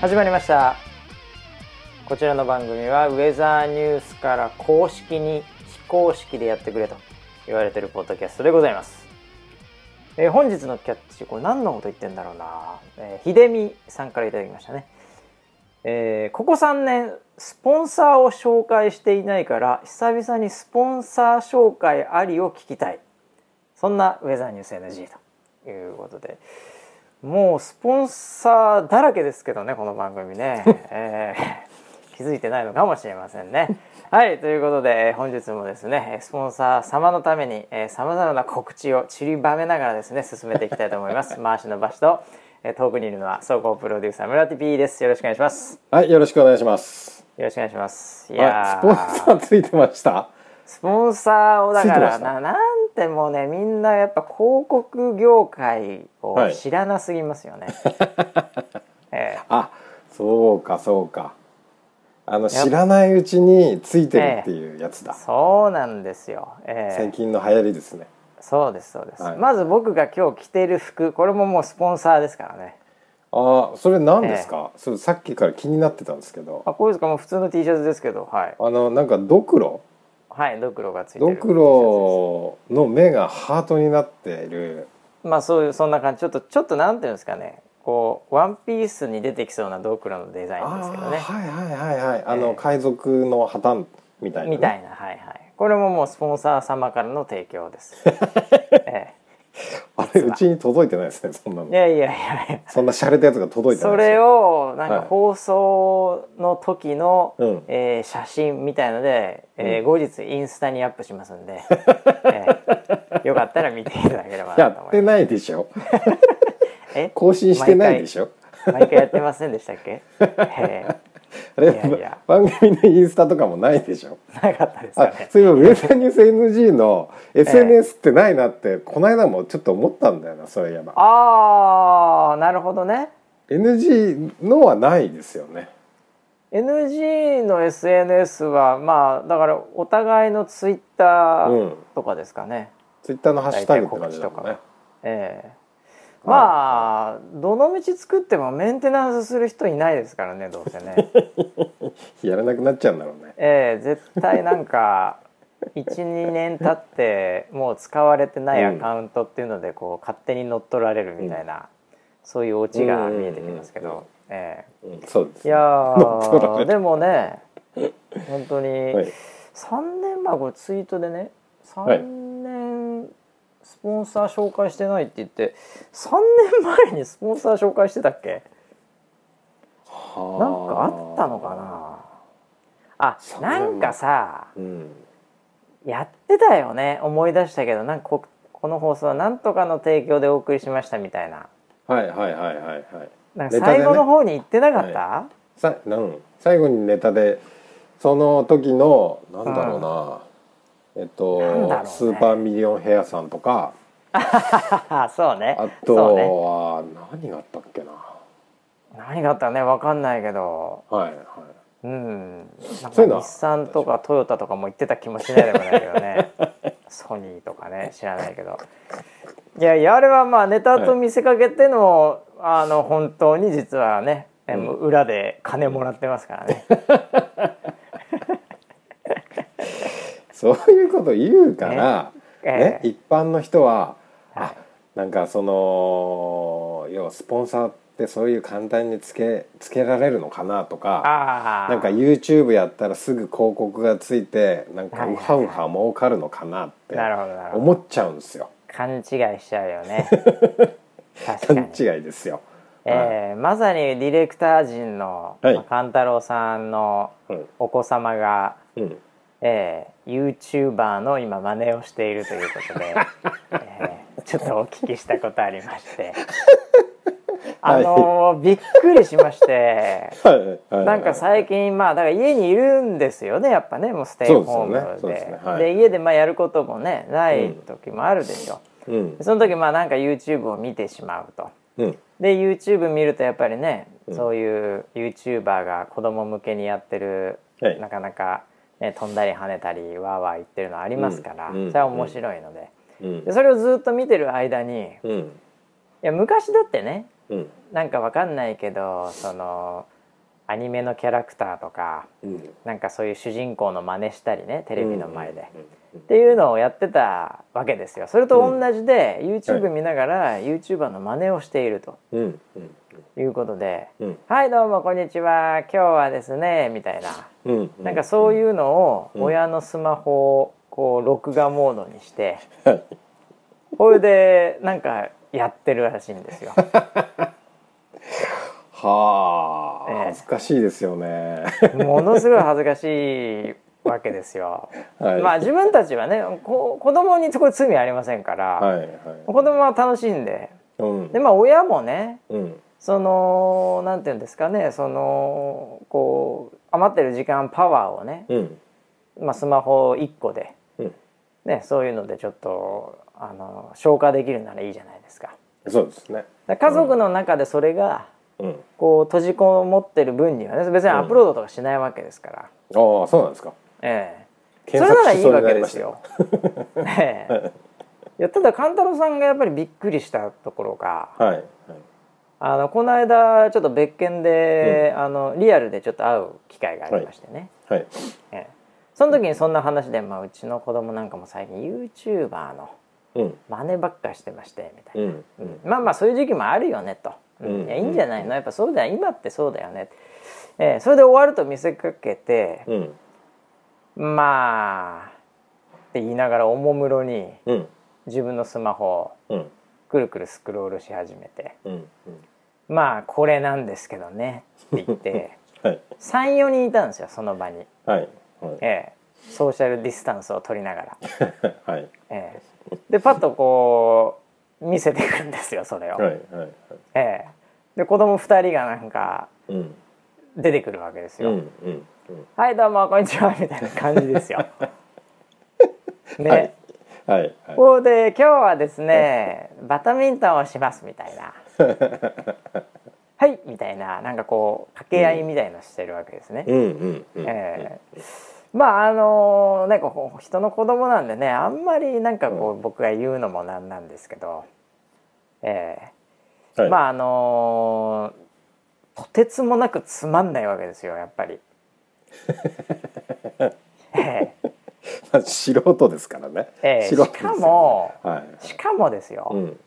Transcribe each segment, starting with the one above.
始まりました。こちらの番組はウェザーニュースから公式に非公式でやってくれと言われているポッドキャストでございます。本日のキャッチ、これ何のこと言ってんだろうな、秀美さんからいただきましたね。ここ3年スポンサーを紹介していないから久々にスポンサー紹介ありを聞きたい、そんなウェザーニュース NG ということで、もうスポンサーだらけですけどね、この番組ね、気づいてないのかもしれませんね。はい、ということで本日もですね、スポンサー様のために様々な告知を散りばめながらですね、進めていきたいと思います。回しの場所と遠くにいるのは総合プロデューサー村 TP です。よろしくお願いします。はい、よろしくお願いします。よろしくお願いします。いや、スポンサーついてました。スポンサーをだからなんてもうね、みんなやっぱ広告業界を知らなすぎますよね、はい。あ、そうかそうか、知らないうちについてるっていうやつだ。そうなんですよ、最近の流行りですね。そうですそうです、はい。まず僕が今日着ている服、これももうスポンサーですからね。ああ、それ何ですか、それさっきから気になってたんですけど。あ、これですか。もう普通の T シャツですけど、はい、なんかドクロ、はい、ドクロがついてる。ドクロの目がハートになっている。まあそういう、そんな感じ。ちょっとなんていうんですかね、こうワンピースに出てきそうなドクロのデザインですけどね。はいはいはいはい、海賊の旗みたいな、ね、みたいな、はいはい。これももうスポンサー様からの提供です。あれ、うちに届いてないですね、そんなの。いやいやいや、そんなシャレたやつが届いてないですよ。それをなんか放送の時の、はい、写真みたいので、後日インスタにアップしますんで、よかったら見ていただければなと思います。やってないでしょ。更新してないでしょ。毎回やってませんでしたっけ。あれ、いやいや、番組のインスタとかもないでしょ。なかったですかね。そういえばウェザーニュース NG の SNS ってないなって、この間もちょっと思ったんだよな、そういえば。ああ、なるほどね。 NG のはないですよね。 NG の SNS はまあだからお互いのツイッターとかですかね、うん、ツイッターのハッシュタグって感じだもんね。まあどの道作ってもメンテナンスする人いないですからね、どうせね。やらなくなっちゃうんだろうね。絶対なんか 1,2 年経ってもう使われてないアカウントっていうのでこう勝手に乗っ取られるみたいな、うん、そういうオチが見えてきますけど、そうですね。いやでもね、本当に3年前、これツイートでね、3年、はい、スポンサー紹介してないって言って、3年前にスポンサー紹介してたっけ。なんかあったのかなあ。なんかさ、うん、やってたよね、思い出したけど。なんか この放送はなんとかの提供でお送りしましたみたいな、はいはいはいはいはい、なんか最後の方に言ってなかった、はい、最後にネタでその時のなんだろうな、うん、ね、スーパーミリオンヘアさんとかそうね、あとは、ね、何があったっけな、何があったね、分かんないけど、はいはい、うん、なんか日産とかトヨタとかも言ってた気もしないでもないけどね。ソニーとかね、知らないけど。いやいや、あれはまあネタと見せかけての、はい、本当に実はね、うん、裏で金もらってますからね。そういうこと言うから、ね、一般の人は、はい、あ、なんかその要はスポンサーってそういう簡単につけられるのかなとか、なんか YouTube やったらすぐ広告がついてなんかウハウハ儲かるのかなって思っちゃうんですよ。勘違いしちゃうよね。確かに勘違いですよ。まさにディレクター陣の、はい、勘太郎さんのお子様が、うんうん、YouTuber の今真似をしているということで、ちょっとお聞きしたことありましてはい、びっくりしましてなんか最近まあだから家にいるんですよね、やっぱね、もうステイホーム で、はい、で家でまあやることもねない時もあるでしょ、うんうん、その時まあなんか YouTube を見てしまうと、うん、で YouTube 見るとやっぱりね、うん、そういう YouTuber が子供向けにやってる、はい、なかなかね、飛んだり跳ねたりワーワー言ってるのありますから、うん、それは面白いので、うん、でそれをずっと見てる間に、うん、いや昔だってね、うん、なんかわかんないけどそのアニメのキャラクターとか、うん、なんかそういう主人公の真似したりねテレビの前で、うんうんうん、っていうのをやってたわけですよ。それと同じで、うん、YouTube 見ながら YouTuber の真似をしていると、うんうん、いうことで、うん、はいどうもこんにちは今日はですねみたいな、うんうん、なんかそういうのを親のスマホをこう録画モードにしてこれでなんかやってるらしいんですよ。はあ、恥ずかしいですよね。ものすごい恥ずかしいわけですよ、はい、まあ自分たちはね子供にそこ罪ありませんから、はいはい、子供は楽しんで、うん、でまあ親もね、うん、そのなんていうんですかねそのこう余ってる時間パワーをね、うんまあ、スマホ1個で、うんね、そういうのでちょっと消化できるならいいじゃないですか。そうですね。家族の中でそれが、うん、こう閉じこもってる分にはね別にアップロードとかしないわけですから、うん、ああそうなんですか、検索しそうになりましたよ。それならいいわけですよ、いやただ勘太郎さんがやっぱりびっくりしたところが、はいはい、この間ちょっと別件で、うん、リアルでちょっと会う機会がありましてね、はいはいその時にそんな話で、まあ、うちの子供なんかも最近 YouTuber の真似ばっかしてましてみたいな、うんうん、まあまあそういう時期もあるよねと、うん、いやいいんじゃないのやっぱそうだよ今ってそうだよね、それで終わると見せかけて、うん、まあって言いながらおもむろに自分のスマホをくるくるスクロールし始めて、うんうん、まあこれなんですけどねって言って、はい、3、4人いたんですよその場に、はいはいソーシャルディスタンスを取りながら、はいでパッとこう見せていくんですよそれを、はいはいはいで子供2人がなんか出てくるわけですよ、うんうんうん、はいどうもこんにちはみたいな感じですよね、はいはいはい、ここで今日はですねバドミントンをしますみたいなはいみたいななんかこう掛け合いみたいなしてるわけですね、うんうんうんまあなんか人の子供なんでねあんまりなんかこう、うん、僕が言うのもなんなんですけど、はい、まあとてつもなくつまんないわけですよやっぱり、まあ、素人ですからね、しかも、はい、しかもですよ、うん、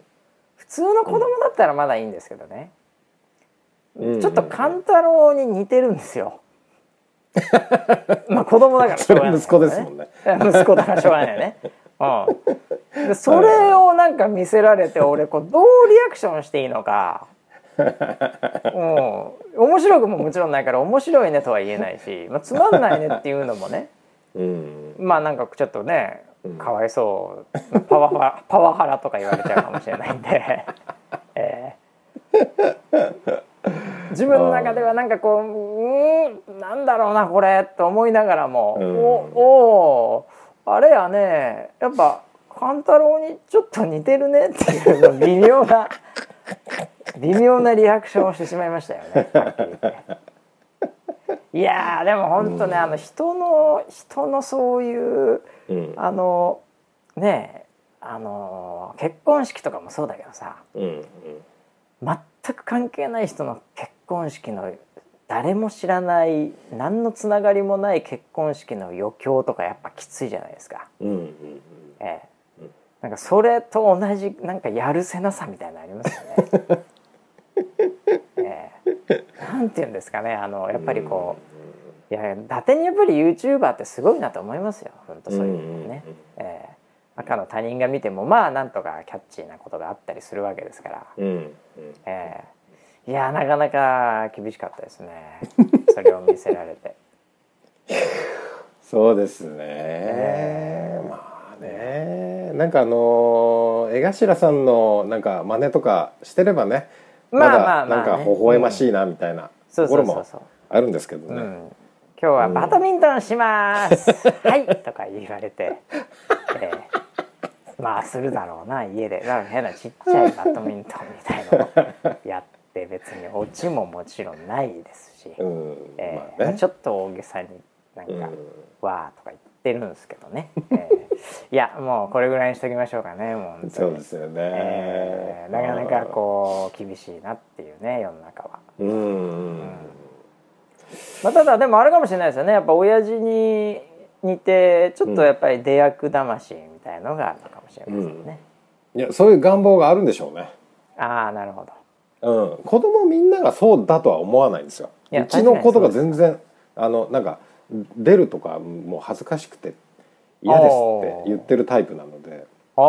普通の子供だったらまだいいんですけどね、うん、ちょっと勘太郎に似てるんですよまあ子供だからしょうがない、ね、息子ですもんね息子だからしょうがないよね、うん、でそれをなんか見せられて俺こうどうリアクションしていいのかうん面白くももちろんないから面白いねとは言えないし、まあ、つまんないねっていうのもねうんまあなんかちょっとねかわいそうパワハラとか言われちゃうかもしれないんで自分の中ではなんかこう、なんだろうなこれと思いながらも、うん、あれやねやっぱ勘太郎にちょっと似てるねっていうの微妙なリアクションをしてしまいましたよねはっきり言っていやでも本当ね、うん、人のそういう、うん、ね結婚式とかもそうだけどさ、うんうん全く関係ない人の結婚式の誰も知らない何のつながりもない結婚式の余興とかやっぱきついじゃないですか、うんうんうんなんかそれと同じなんかやるせなさみたいなのありますよねなんていうんですかねやっぱりこう、うんうん、いや伊達にやっぱり YouTuber ってすごいなと思いますよ本当そういうのね、うんうん赤の他人が見てもまあなんとかキャッチーなことがあったりするわけですから、うんうんいやなかなか厳しかったですねそれを見せられてそうですね、まあねなんか江頭さんのなんか真似とかしてればねまだなんか微笑ましいなみたいなところもあるんですけどね、うん今日はバドミントンします、うん、はいとか言われてまあするだろうな家でなんか変なちっちゃいバドミントンみたいなのをやって別にオチももちろんないですし、うんまあね、ちょっと大げさになんか、うん、わーとか言ってるんですけどね、いやもうこれぐらいにしときましょうかね。もうそうですよね、なかなかこう厳しいなっていうね世の中は。うん、まあ、ただでもあるかもしれないですよね。やっぱ親父に似てちょっとやっぱり出役魂みたいのがあるのかもしれませんね、うん、いやそういう願望があるんでしょうね。ああなるほど、うん、子供みんながそうだとは思わないんですよ。うちの子とか全然なんか出るとかもう恥ずかしくて嫌ですって言ってるタイプなので、あ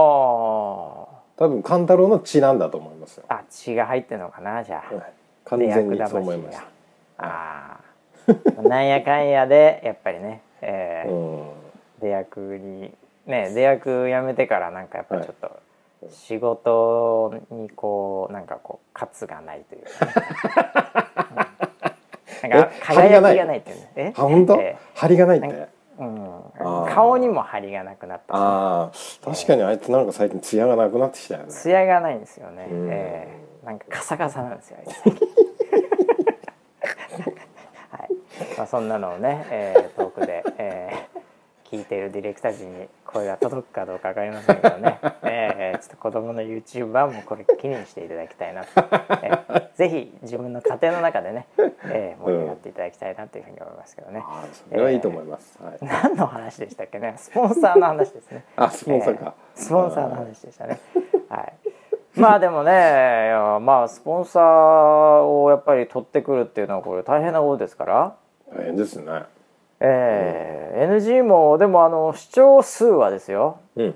多分カンタロウの血なんだと思いますよ。あ血が入ってるのかなじゃあ、うん、完全にそう思いました。あなんやかんやでやっぱりね、出役にね出役やめてからなんかやっぱりちょっと、はい仕事にこうなんかこう活がないというか、ね、なんか輝きがないっていうね。え本当？張りがないって。うん、顔にも張りがなくなった、ね。ああ確かにあいつなんか最近艶がなくなってきたよね。艶がないんですよね。なんかカサカサなんですよ。はい。まあ、そんなのをね、遠くで。聞いているディレクター陣に声が届くかどうか分かりませんけどね、ちょっと子供の YouTuber もこれ記念していただきたいなと、ぜひ自分の家庭の中でね、盛り上がっていただきたいなというふうに思いますけどね、うん、あそれはいいと思います、はい、何の話でしたっけね。スポンサーの話ですね。あスポンサーか、スポンサーの話でしたねはいまあでもね、まあ、スポンサーをやっぱり取ってくるっていうのはこれ大変なことですから。大変ですね。NG もでも視聴数はですよ、うん、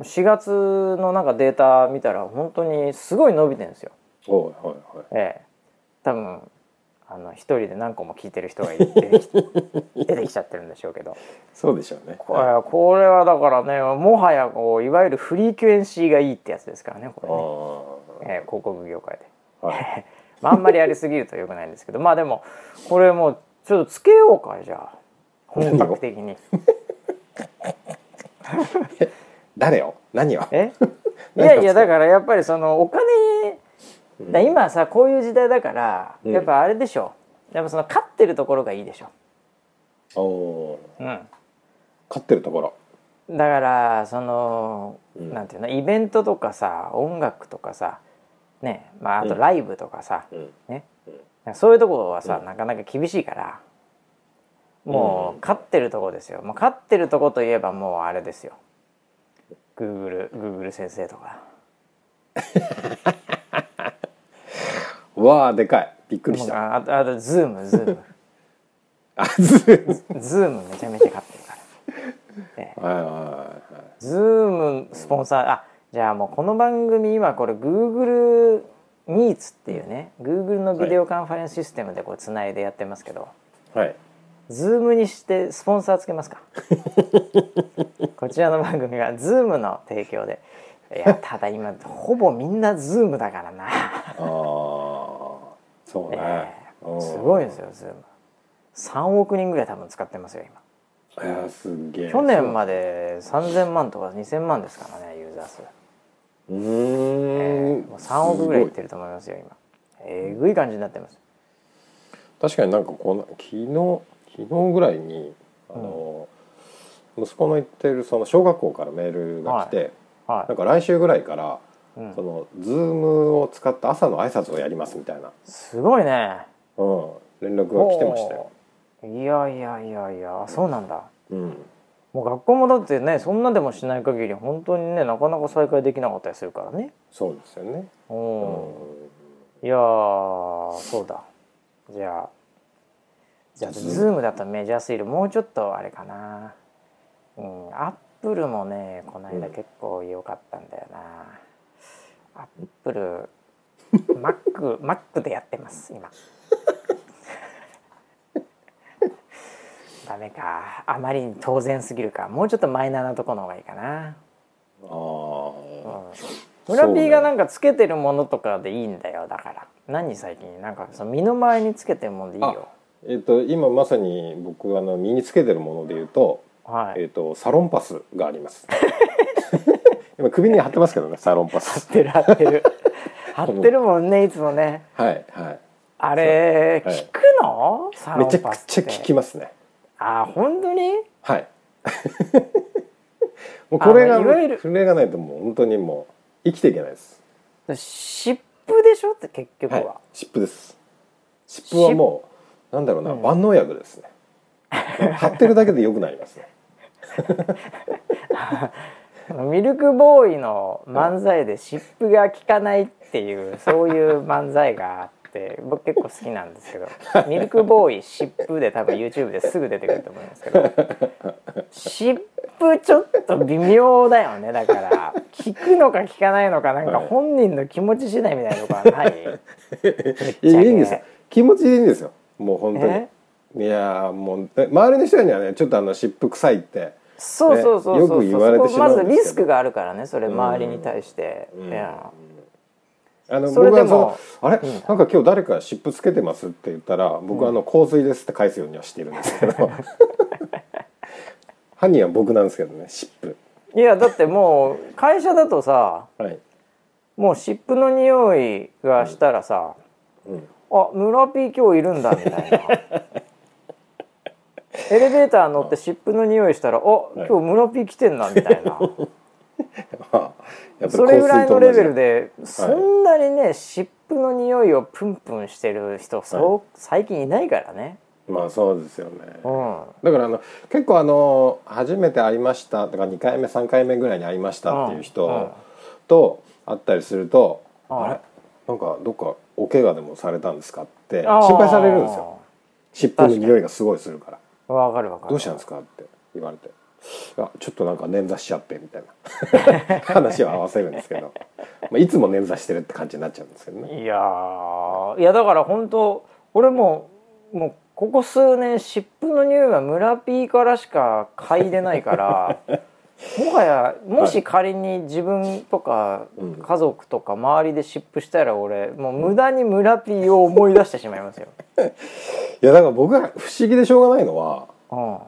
4月のなんかデータ見たら本当にすごい伸びてるんですよ。おいはいはい、多分一人で何個も聞いてる人が出てきちゃってるんでしょうけど。そうでしょうね。これはだからねもはやこういわゆるフリークエンシーがいいってやつですからねこれね、広告業界で、はいまあ、あんまりやりすぎると良くないんですけどまあでもこれもうちょっとつけようかじゃあ本格的に誰を何をいやいやだからやっぱりそのお金、うん、今さこういう時代だからやっぱあれでしょ、うん、やっぱその勝ってるところがいいでしょ。お、うん、勝ってるところだからその、うん、なんていうのイベントとかさ音楽とかさ、ねまあ、あとライブとかさ、うんねうん、そういうところはさ、うん、なかなか厳しいからもう勝ってるとこですよ。もう勝ってるとこといえばもうあれですよ Google 先生とかわあでかいびっくりした。あと Zoom あ Zoom めちゃめちゃ勝ってるから、ね、はいはいはいはい。 Zoom スポンサーあじゃあもうこの番組今これ Google Meets っていうね Google のビデオカンファレンスシステムでこうつないでやってますけどはいZoom にしてスポンサーつけますかこちらの番組は Zoom の提供で。いやただ今ほぼみんな Zoom だからなあそうね、すごいですよ Zoom。 3億人ぐらい多分使ってますよ今。いやすげえ。去年まで3000万とか2000万ですからねユーザー数。もう3億ぐらいいってると思いますよ今。ぐい感じになってます。確かになんかこの昨日ぐらいに息子の行ってるその小学校からメールが来て、はいはい、なんか来週ぐらいから、うん、その Zoom を使った朝の挨拶をやりますみたいな。すごいね、うん、連絡が来てましたよ。いやいやいやいやそうなんだ、うん、もう学校もだってねそんなでもしない限り本当にねなかなか再開できなかったりするからね。そうですよね、うん、いやそうだ。じゃあ Zoom だとメジャーすぎる。もうちょっとあれかな、うん、アップルもねこの間結構良かったんだよな、うん、アップルMac でやってます今ダメかあまりに当然すぎるかもうちょっとマイナーなとこの方がいいかな。村ピーがなんかつけてるものとかでいいんだよ。だから何最近なんかその身の回りにつけてるものでいいよ。今まさに僕身につけてるもので言うと、はい、サロンパスがあります今首に貼ってますけどねサロンパス貼ってる貼ってるもんねいつもねはいはいあれ、はい、効くのサロンパスってめちゃくちゃ効きますね。あ本当にはいもうこれがいわゆるこれがないともう本当にもう生きていけないです。湿布でしょって結局は、はい、湿布です。湿布はもうなんだろうな、万能薬ですね。貼ってるだけで良くなりますね。ミルクボーイの漫才で湿布が効かないっていうそういう漫才があって僕結構好きなんですけど、ミルクボーイ湿布で多分 YouTube ですぐ出てくると思うんですけど、湿布ちょっと微妙だよね。だから効くのか効かないのかなんか本人の気持ち次第みたいなとこはない。いや、いいんですよ、気持ちいいんですよ、もう本当に。いやもう周りの人にはねちょっと湿布臭いってそうそうそうそう、ね、よく言われてしまうんですけど、まずリスクがあるからね、それ周りに対して、うん、いや僕はあれなんか今日誰か湿布つけてますって言ったら僕は香水ですって返すようにはしてるんですけど、うん、犯人は僕なんですけどね、湿布。いやだってもう会社だとさ、はい、もう湿布の匂いがしたらさ、うんうん、あ村 P 今日いるんだみたいな。エレベーター乗って湿布の匂いしたら、お、今日村 P 来てんなみたいな。それぐらいのレベルで、そんなにね湿布の匂いをプンプンしてる人、そう最近いないからね。まあそうですよね。うん、だから結構初めて会いましたとか2回目3回目ぐらいに会いましたっていう人と会ったりすると、うんうん、あれなんかどっかお怪我でもされたんですかって心配されるんですよ。湿布の匂いがすごいするから。わかるわかる。どうしたんですかって言われて、あちょっとなんか捻挫しちゃってみたいな話を合わせるんですけど、まあ、いつも捻挫してるって感じになっちゃうんですけどね。いやだから本当俺もうここ数年湿布の匂いは村 P からしか嗅いでないからもはやもし仮に自分とか家族とか周りで湿布したら俺もう無駄に村 P を思い出してしまいますよ。いやだから僕が不思議でしょうがないのは、うん、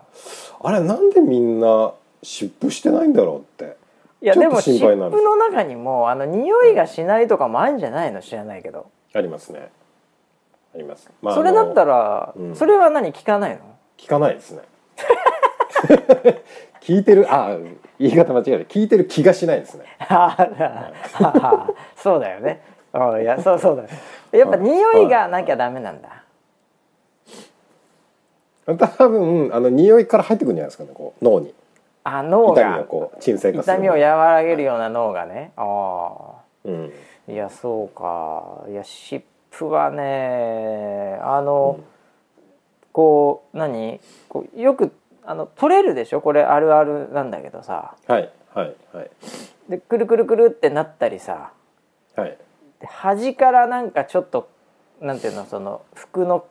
あれなんでみんな湿布してないんだろうって。いやでも湿布の中にも匂いがしないとかもあるんじゃないの、知らないけど。ありますね、あります、まあ、それだったら、うん、それは何聞かないの？聞かないですね。聞いてる、あ言い方間違える、聞いてる気がしないですね。そうだよね。いやそうだよ、やっぱ匂いがなきゃダメなんだ。多分匂いから入ってくるんじゃないですかね、こう脳に。あ、脳が痛みをこう沈静化する、痛みを和らげるような脳がね。ああ、うん、いやそうか。いや湿布はねうん、こう何こうよく取れるでしょ、これあるあるなんだけどさ、はいはいはい、でくるくるくるってなったりさ、はい、で端からなんかちょっとなんていうの、その服の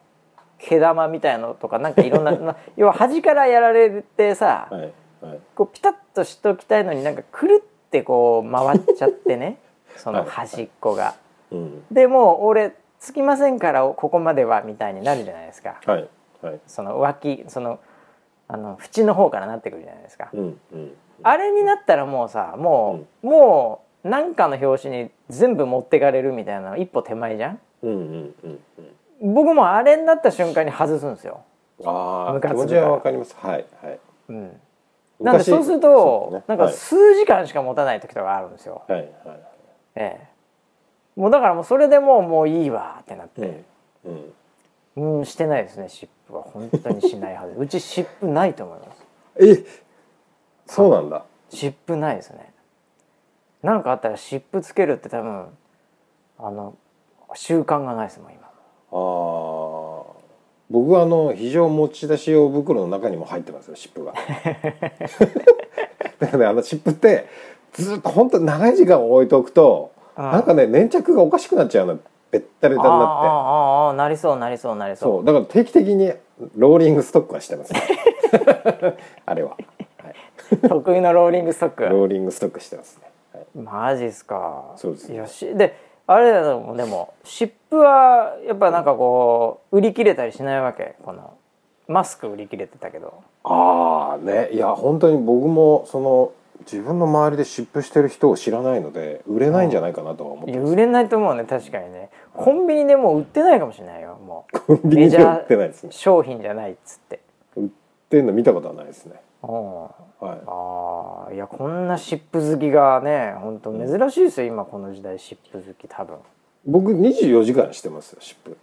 毛玉みたいのとかなんかいろんな要は端からやられてさ、はいはい、こうピタッとしときたいのになんかくるってこう回っちゃってねその端っこが、はいはい、うん、でもう俺つきませんからここまではみたいになるじゃないですか、はいはい、その脇縁の方からなってくるじゃないですか、うんうん、あれになったらもうさもうなんかの表紙に全部持ってかれるみたいな一歩手前じゃん、うんうんうんうん、僕もあれになった瞬間に外すんですよ。ああ、気持ちはわかります。はいはい。うん。なんでそうすると、ね、なんか数時間しか持たない時とかあるんですよ。はいはい。もうだからもうそれでもういいわってなって、うん、うん、してないですね。湿布は本当にしないはず。うち湿布ないと思います。そうなんだ。湿布ないですね。なんかあったら湿布つけるって多分習慣がないですもん今。僕は非常持ち出し用袋の中にも入ってますよ、湿布が。だから湿布ってずっと本当に長い時間置いておくと、なんかね粘着がおかしくなっちゃうの、ベッタベタになって。ああ、なりそうなりそうなりそう。そうだから定期的にローリングストックはしてます。あれは、はい、得意のローリングストック。ローリングストックしてますね。はい、マジっすか。そうですね。よしで。あれだもん、でも湿布はやっぱなんかこう売り切れたりしないわけ。このマスク売り切れてたけど。ああね、いや本当に僕も自分の周りで湿布してる人を知らないので売れないんじゃないかなとは思ってます。いや売れないと思うね、確かにね。コンビニでもう売ってないかもしれないよ、もう。コンビニで売ってないですね。メジャー商品じゃないっつって。売ってんの見たことはないですね。はい、あ、いや、こんな湿布好きがね、本当珍しいですよ、うん、今この時代湿布好き多分。僕24時間してますよ湿布。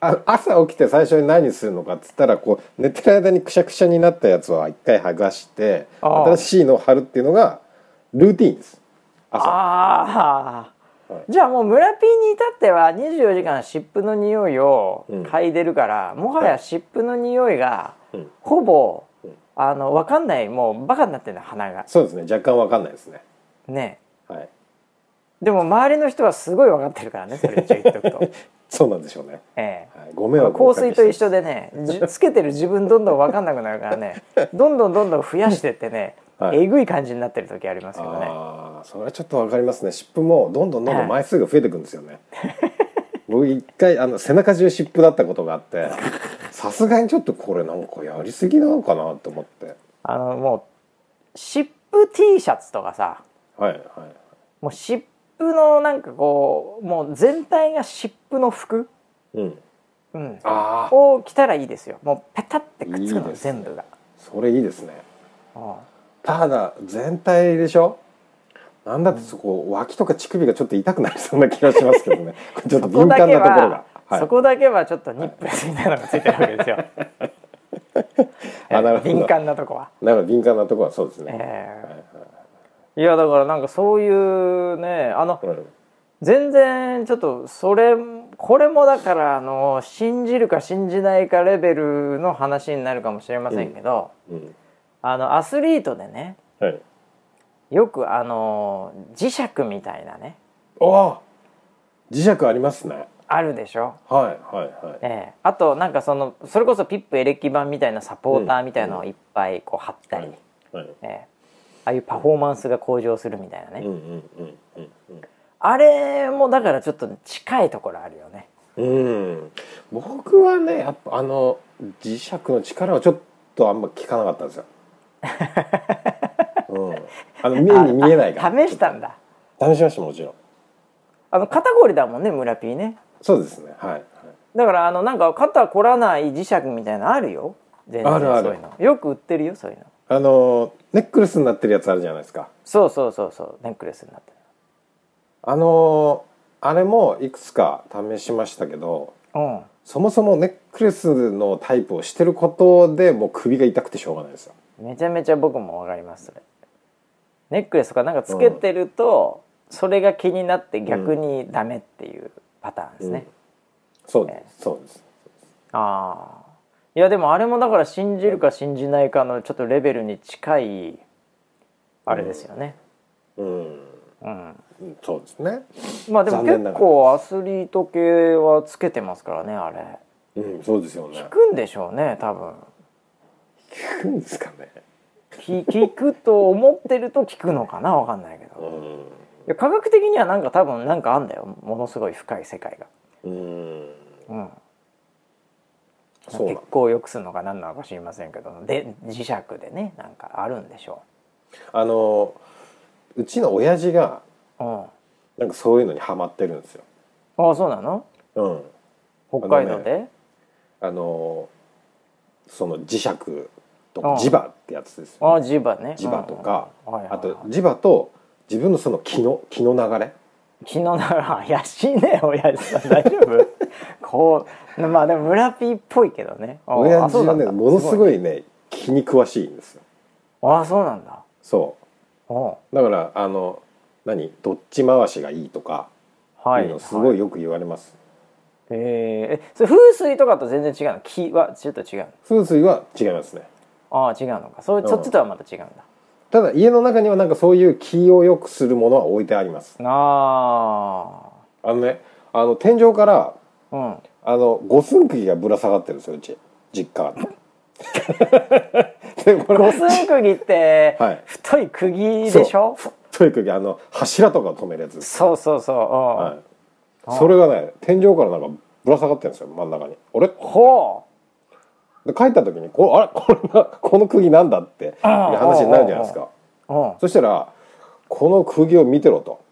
朝起きて最初に何するのかっつったら、こう寝てる間にくしゃくしゃになったやつは一回剥がして新しいのを貼るっていうのがルーティーンです朝。あ、はい、じゃあもう村ピーに至っては24時間湿布の匂いを嗅いでるから、うん、もはや湿布の匂いがほぼ、うん、分かんない、もうバカになってるの鼻が。そうですね、若干分かんないですね。ねえ、はい、でも周りの人はすごい分かってるからね、それ一応言っとくと。そうなんでしょうね、はい、ご迷惑をおかけして。香水と一緒でね、つけてる自分どんどん分かんなくなるからね、どんどん増やしてってね、はい、えぐい感じになってる時ありますけどね。あ、それはちょっと分かりますね。湿布もどんどん枚数が増えていくんですよね。僕一回背中中湿布だったことがあって、さすがにちょっとこれなんかやりすぎなのかなと思って、もう湿布 T シャツとかさ、はいはい、もう湿布のなんかこうもう全体が湿布の服、うんうん、あを着たらいいですよ。もうペタってくっつくの、いい、ね、全部が。それいいですね。ああ、ただ全体でしょ。なんだってそこ、うん、脇とか乳首がちょっと痛くなりそうな気がしますけどね。ちょっと敏感なところが、はい、そこだけはちょっとニップレスみたいなのがついてるわけですよ。敏感なとこは。だから敏感なとこはそうですね。はい、いやだからなんかそういうね、全然ちょっとこれもだから信じるか信じないかレベルの話になるかもしれませんけど。うんうん、アスリートでね、はい、よく磁石みたいなね。あ、磁石ありますね。あるでしょ。はいはいはい。あとなんかそれこそピップエレキ板みたいなサポーターみたいなのをいっぱいこう貼ったり、うんうん、ああいうパフォーマンスが向上するみたいなね。うんうんうんうん、あれもだからちょっと近いところあるよね。うん、僕はね、やっぱ磁石の力はちょっとあんま効かなかったんですよ。うん、目に見えないから試したんだ。試しました、もちろん。肩こりだもんね村ピーね。そうですね、はい、はい、だからなんか肩こらない磁石みたいなのあるよ。全然あるある、そういうのよく売ってるよ、そういうの。ネックレスになってるやつあるじゃないですか。そうそうそうそう、ネックレスになってる。あれもいくつか試しましたけど、うん、そもそもネックレスのタイプをしてることでもう首が痛くてしょうがないですよ。めちゃめちゃ僕も分かりますそれ。ネックレスとかなんかつけてると、うん、それが気になって逆にダメっていうパターンですね。うん、そうです、そうです。ああ、いやでもあれもだから信じるか信じないかのちょっとレベルに近いあれですよね。うん、うんうん、そうですね。まあでも結構アスリート系はつけてますからねあれ。うん、そうですよね。効くんでしょうね多分。聞くんですかね。聞くと思ってると聞くのかな、分かんないけど、うん、いや科学的にはなんか多分なんかあんだよ、ものすごい深い世界が、うんうん、そう結構よくするのか何なのか知りませんけど、で磁石でねなんかあるんでしょう。うちの親父が、うん、なんかそういうのにハマってるんですよ。ああ、そうなの、うん、北海道で、その磁石とか磁場ってやつですよね。あ、磁場ね。磁場とか、あと磁場と自分のその気の流れ。気の流れ怪しいね親父さん、大丈夫？こうまあでも村ピーっぽいけどね。親父はねものすごいね気に詳しいんですよ。ああ、そうなんだ。そう。だからどっち回しがいいとか、はい、いうのすごいよく言われます。はい、それ風水とかと全然違うの？気はちょっと違うの？風水は違いますね。ああ、違うのか。そっちとはまた違うんだ。ただ家の中にはなんかそういう気を良くするものは置いてあります。ああ、ね、天井から、うん、五寸釘がぶら下がってるんですようち実家。でこれ五寸釘って、はい、太い釘でしょ。太い釘、柱とかを止めるやつ。そうそうそう、はい、それがね天井からなんかぶら下がってるんですよ真ん中に。俺ほうで帰った時にこの釘なんだって話になるじゃないですか。そしたらこの釘を見てろと、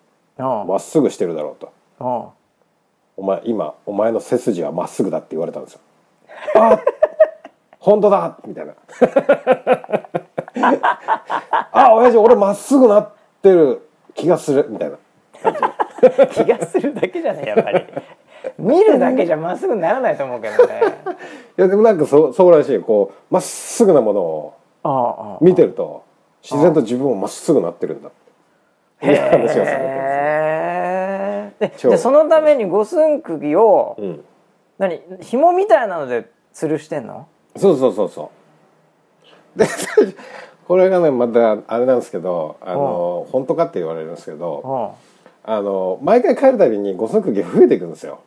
まっすぐしてるだろうと、お前の背筋はまっすぐだって言われたんですよ。あ本当だみたいなあ、親父俺まっすぐなってる気がするみたいな気がするだけじゃない、やっぱり見るだけじゃまっすぐにならないと思うけどねいやでもなんか そうらしい、こうまっすぐなものを見てると自然と自分もまっすぐなってるんだっていう話をされてますね。でそのために五寸釘を、うん、何紐みたいなので吊るしてんの？そうそうそうそう。でこれがねまたあれなんですけど、本当かって言われるんですけど、毎回帰るたびに五寸釘増えていくんですよ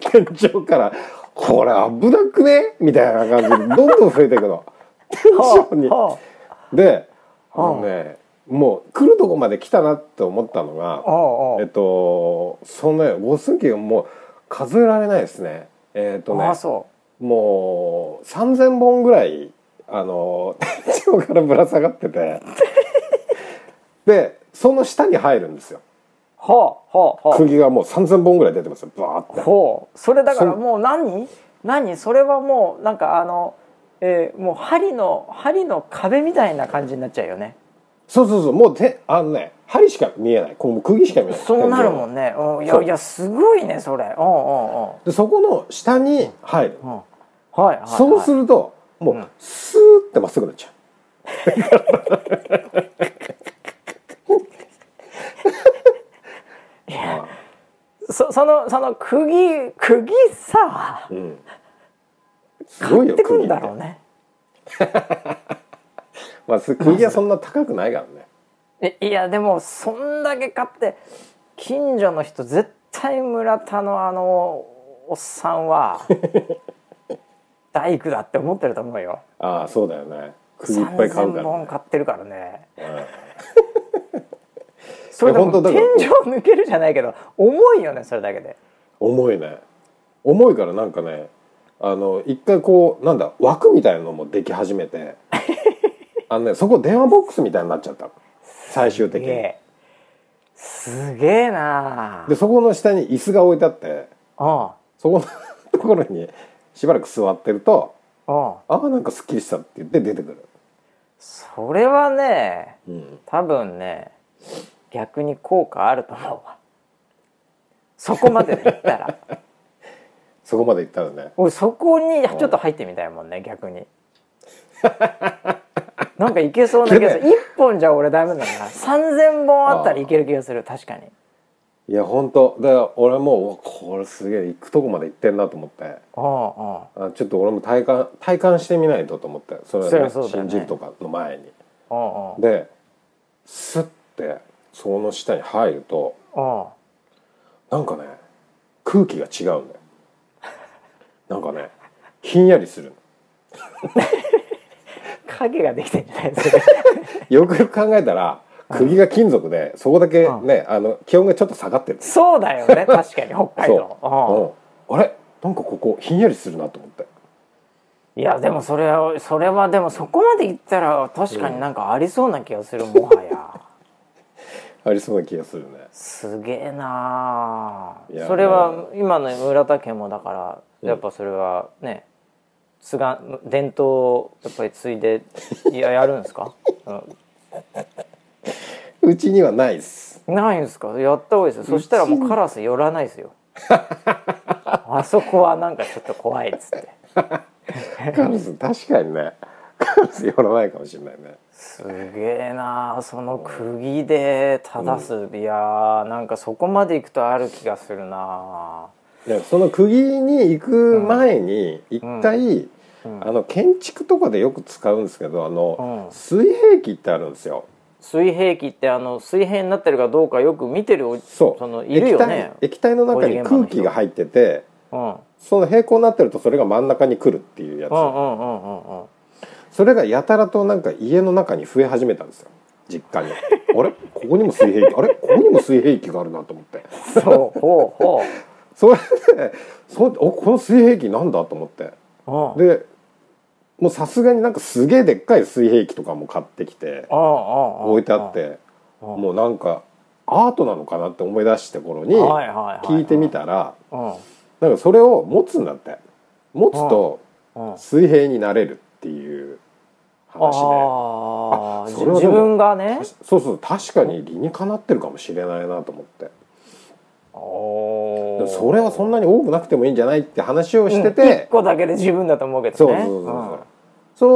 天井からこれ危なくねみたいな感じでどんどん増えていくの天井にで、もう来るとこまで来たなって思ったのが、その五寸釘がもう数えられないですね。もう3000本ぐらい天井からぶら下がっててでその下に入るんですよ。釘がもう3000本ぐらい出てますよ。バーって。それだからもう何それはもうなんかもう針の壁みたいな感じになっちゃうよね。そうそうそう、もう針しか見えない、こう釘しか見えない。そうなるもんね。いやいやすごいねそれ。でそこの下に入る。そうするともうスーってまっすぐなっちゃう。その釘さ、買ってくんだろうね。まあ釘はそんな高くないからね。いやでもそんだけ買って近所の人絶対村田のおっさんは大工だって思ってると思うよ。ああそうだよね。釘いっぱい買うから、ね。3000本買ってるからね。それでも天井抜けるじゃないけど重いよね、それだけで。重いね。重いからなんかね一回こうなんだ枠みたいなのもでき始めてそこ電話ボックスみたいになっちゃったの最終的に。すげえな。でそこの下に椅子が置いてあってそこのところにしばらく座ってるとなんかすっきりしたって言って出てくる。それはね、多分ね逆に効果あると思うわ。そこまで行ったらそこまで行ったらね、俺そこにちょっと入ってみたいもんね、逆になんかいけそうな気がする。1本じゃ俺ダメだな。3000本あったらいける気がする。確かに。いや本当だから俺もこれすげえ行くとこまで行ってんなと思って、ちょっと俺も体感してみないとと思って、それは、ね、信じるとかの前にでスッてその下に入るとなんかね空気が違うんだよ。なんかねひんやりする影ができてんじゃないですかよくよく考えたら釘が金属でそこだけね気温がちょっと下がってる。そうだよね、確かに北海道あれなんかここひんやりするなと思って。いやでもそれはでもそこまでいったら確かになんかありそうな気がする、もはやありそうな気がするね。すげえな。それは今の村田家もだからやっぱそれはね、伝統をやっぱり継いでやるんですかうちにはないです。ないんですか。やった方がいいですよ。そしたらもうカラス寄らないですよあそこはなんかちょっと怖いっつってカラス確かにね寄らないかもしれないね。すげえな、その釘で正す、いやなんかそこまで行くとある気がするな。その釘に行く前に一回、建築とかでよく使うんですけど水平器ってあるんですよ。水平器って水平になってるかどうかよく見てるそのいるよね。液体の中に空気が入ってて、その平行になってるとそれが真ん中に来るっていうやつ。それがやたらとなんか家の中に増え始めたんですよ、実家にあれここにも水平器、あれここにも水平器があるなと思ってそうそれでこの水平器なんだと思って、でもうさすがになんかすげえでっかい水平器とかも買ってきて置いてあって、もうなんかアートなのかなって思い出した頃に聞いてみたらなんかそれを持つんだって。持つと水平になれるっていう話ね。ああ、それは自分がね、そうそう、確かに理にかなってるかもしれないなと思って、あ、それはそんなに多くなくてもいいんじゃないって話をしてて、うん、1個だけで自分だと思うけどね。そうそうそうそう、うん、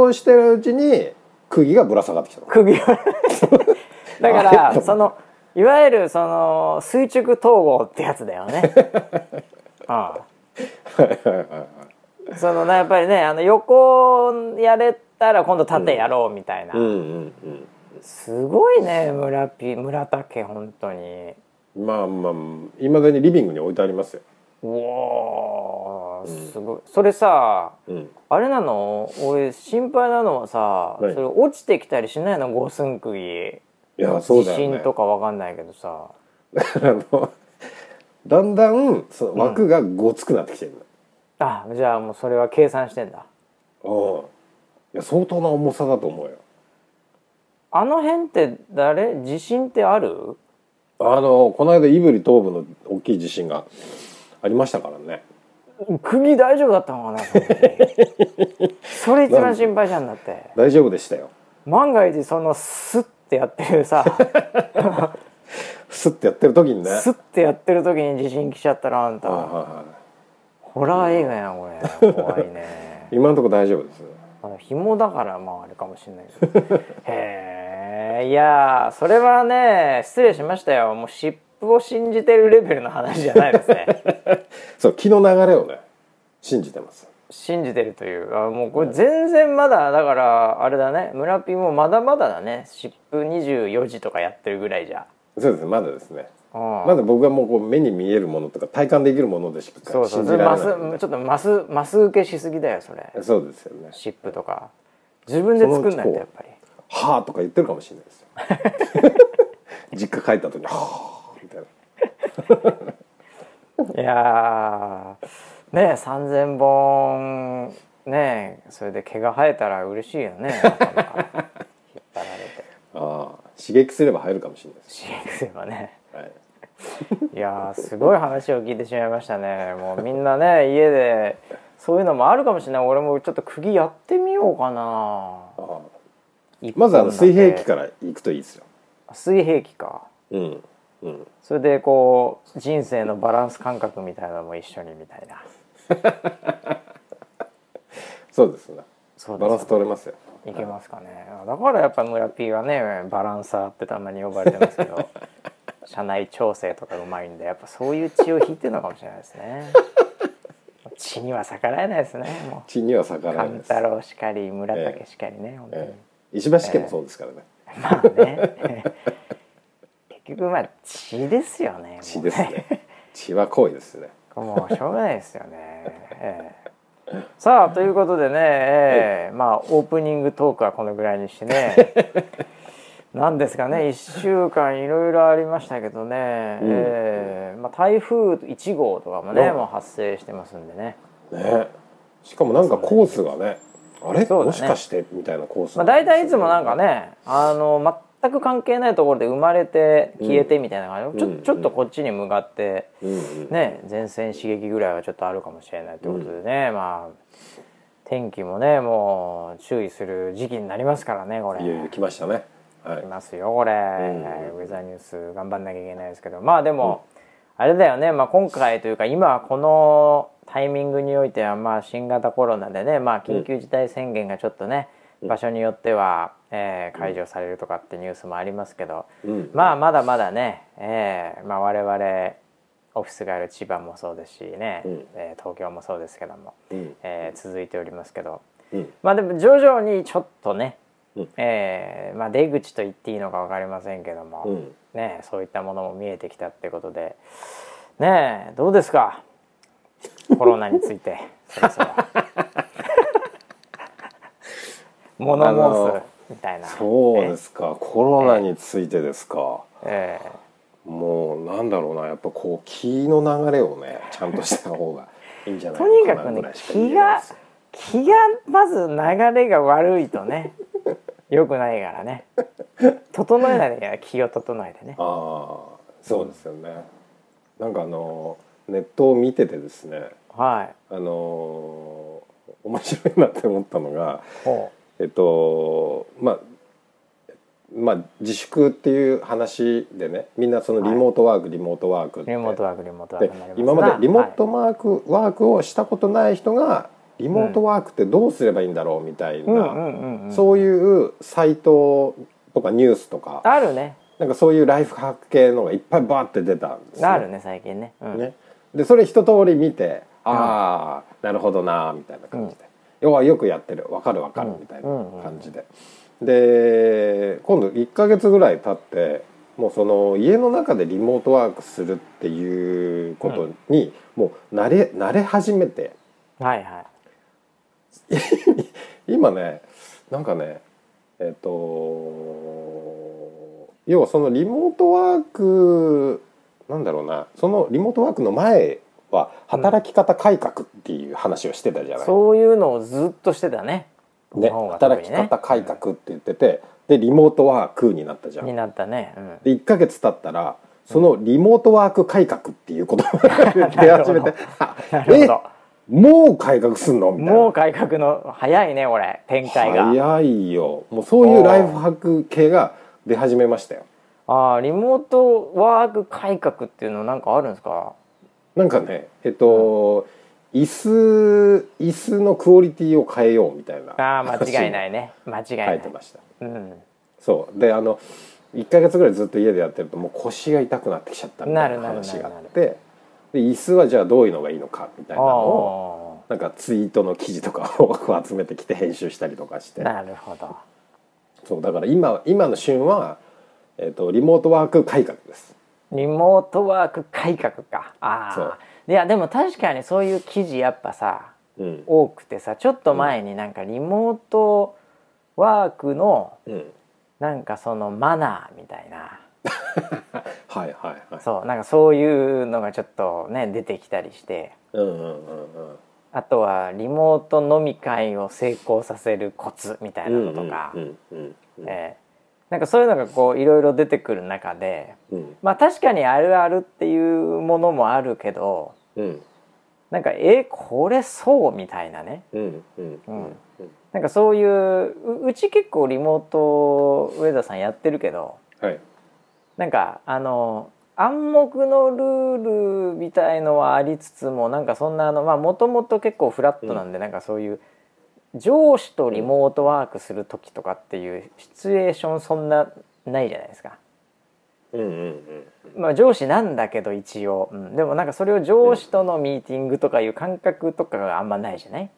そうしてるうちに釘がぶら下がってきたの。釘がだからそのいわゆるその垂直統合ってやつだよね。ああそのやっぱりね、あの横やれたら今度縦やろうみたいな、うんうんうん、すごいね村田家本当に。まあまあ未だにリビングに置いてありますよ。うわー、すごい。それさ、うん、あれなの、俺心配なのはさ、それ落ちてきたりしないの、五寸釘。いや、そうだよね。地震とかわかんないけどさ、だんだんその枠がごつくなってきてるの、うん、あ、じゃあもうそれは計算してんだ。うん、いや相当な重さだと思うよ。あの辺って地震ってある？この間胆振東部の大きい地震がありましたからね。国大丈夫だったのかな。それ一番心配じゃん。だって大丈夫でしたよ。万が一そのスッってやってるさスッってやってる時にね、スッってやってる時に地震来ちゃったら、あんた、はいはい、ホラー映画やんこれ。怖いね。今のとこ大丈夫です。紐だからまああれかもしれないけどへー、いやー、それはね、失礼しましたよ。もう湿布を信じてるレベルの話じゃないですね。そう、気の流れをね、信じてます。信じてるという、あ、もうこれ全然まだだからあれだね、村ピもまだまだだね。湿布24時とかやってるぐらいじゃ。そうです、まだですね。まだ僕はもう、 こう目に見えるものとか体感できるものでしか信じられない。そうそう、ちょっとマス受けしすぎだよそれ。そうですよね。湿布とか自分で作んないとやっぱりはーとか言ってるかもしれないですよ。実家帰った後にはーみたいな。いやーねえ、3000本ねえ、それで毛が生えたら嬉しいよね。引っ張られて、あ、刺激すれば生えるかもしれないです。刺激すればね、はい、いやー、すごい話を聞いてしまいましたね。もうみんなね、家でそういうのもあるかもしれない。俺もちょっと釘やってみようかな。あ、まず水平器から行くといいですよ。水平器か、うんうん、それでこう人生のバランス感覚みたいなのも一緒にみたいな。そうですね、バランス取れますよ。いけますかね。だからやっぱり村 P はね、バランサーってたまに呼ばれてますけど社内調整とかうまいんで、やっぱそういう血を引いてるのかもしれないですね。血には逆らえないですね。もう血には逆らえないです。勘太郎しかり村竹しかりね、本当に、石橋家もそうですからね。まあね。結局まあ血ですよね。血ですね。血は濃いですね。もうしょうがないですよね。さあ、ということでね、まあオープニングトークはこのぐらいにしてね。なんですかね、1週間いろいろありましたけどね。まあ、台風1号とかもね、もう発生してますんでね。ね。しかもなんかコースがね。あれ、ね、もしかしてみたいなコース、まあ、大体いつもなんかね、全く関係ないところで生まれて消えてみたいな感じ、うん、ちょっとこっちに向かって、うん、ね、前線刺激ぐらいはちょっとあるかもしれないということでね、うん、まあ天気もね、もう注意する時期になりますからね。これいよいよ来ましたね、はい、来ますよこれ、ウェザーニュース頑張んなきゃいけないですけど、まあでも、うん、あれだよね、まあ、今回というか今このタイミングにおいては、まあ新型コロナでね、まあ緊急事態宣言がちょっとね、うん、場所によっては、解除されるとかってニュースもありますけど、うん、まあまだまだね、まあ、我々オフィスがある千葉もそうですしね、うん、東京もそうですけども、うん、続いておりますけど、うん、まあでも徐々にちょっとね、うん、まあ、出口と言っていいのか分かりませんけども、うん、ね、そういったものも見えてきたってことでね、どうですかコロナについて。そろ物申すみたいな。そうですか、コロナについてですか、もうなんだろうな、やっぱこう気の流れをねちゃんとした方がいいんじゃないかな。とにかくね、気がまず流れが悪いとね良くないからね、整えないといけない。気を整えてね。あ、そうですよね。なんかネットを見ててですね、はい、面白いなって思ったのが、まあ、自粛っていう話でね、みんなそのリモートワークって今までリモートワークをしたことない人がリモートワークってどうすればいいんだろうみたいな、そういうサイトとかニュースとかあるね。なんかそういうライフハック系のがいっぱいバーって出たんですよ。あるね最近ね。うん、ねでそれ一通り見て、ああ、なるほどなみたいな感じで、要はよくやってる、わかるわかるみたいな感じで。で今度1ヶ月ぐらい経ってもうその家の中でリモートワークするっていうことにもう慣れ始めて、はいはい、今ねなんかね要はそのリモートワークなんだろうな、そのリモートワークの前は働き方改革っていう話をしてたじゃない、そういうのをずっとしてたね。ね、働き方改革って言ってて、でリモートワークになったじゃん。になったね。うん、で1ヶ月経ったらそのリモートワーク改革っていうことが出始めて、もう改革すんのみたいな。もう改革の早いねこれ展開が。早いよ。もうそういうライフハック系が出始めましたよ。ああリモートワーク改革っていうのなんかあるんですか。なんかね椅子のクオリティを変えようみたいな。ああ間違いないね。間違いない。書いてました。うん、そうで1ヶ月ぐらいずっと家でやってるともう腰が痛くなってきちゃったみたいな話があって、で椅子はじゃあどういうのがいいのかみたいなのをなんかツイートの記事とかを集めてきて編集したりとかして。なるほど。そうだから今の旬は、リモートワーク改革です。リモートワーク改革か。ああ。そういやでも確かにそういう記事やっぱさ、多くてさ、ちょっと前になんかリモートワークのなんかそのマナーみたいな、はいはいはい、そうなんかそういうのがちょっとね出てきたりして、あとはリモート飲み会を成功させるコツみたいなのとか、なんかそういうのがこういろいろ出てくる中で、まあ確かにあるあるっていうものもあるけど、なんかこれそうみたいなね、なんかそういう、うち結構リモートウェザーさんやってるけど、はい、なんか暗黙のルールみたいのはありつつも、なんかそんなまあもともと結構フラットなんで、なんかそういう上司とリモートワークする時とかっていうシチュエーションそんなないじゃないですか。まあ上司なんだけど一応、でもなんかそれを上司とのミーティングとかいう感覚とかがあんまないじゃない。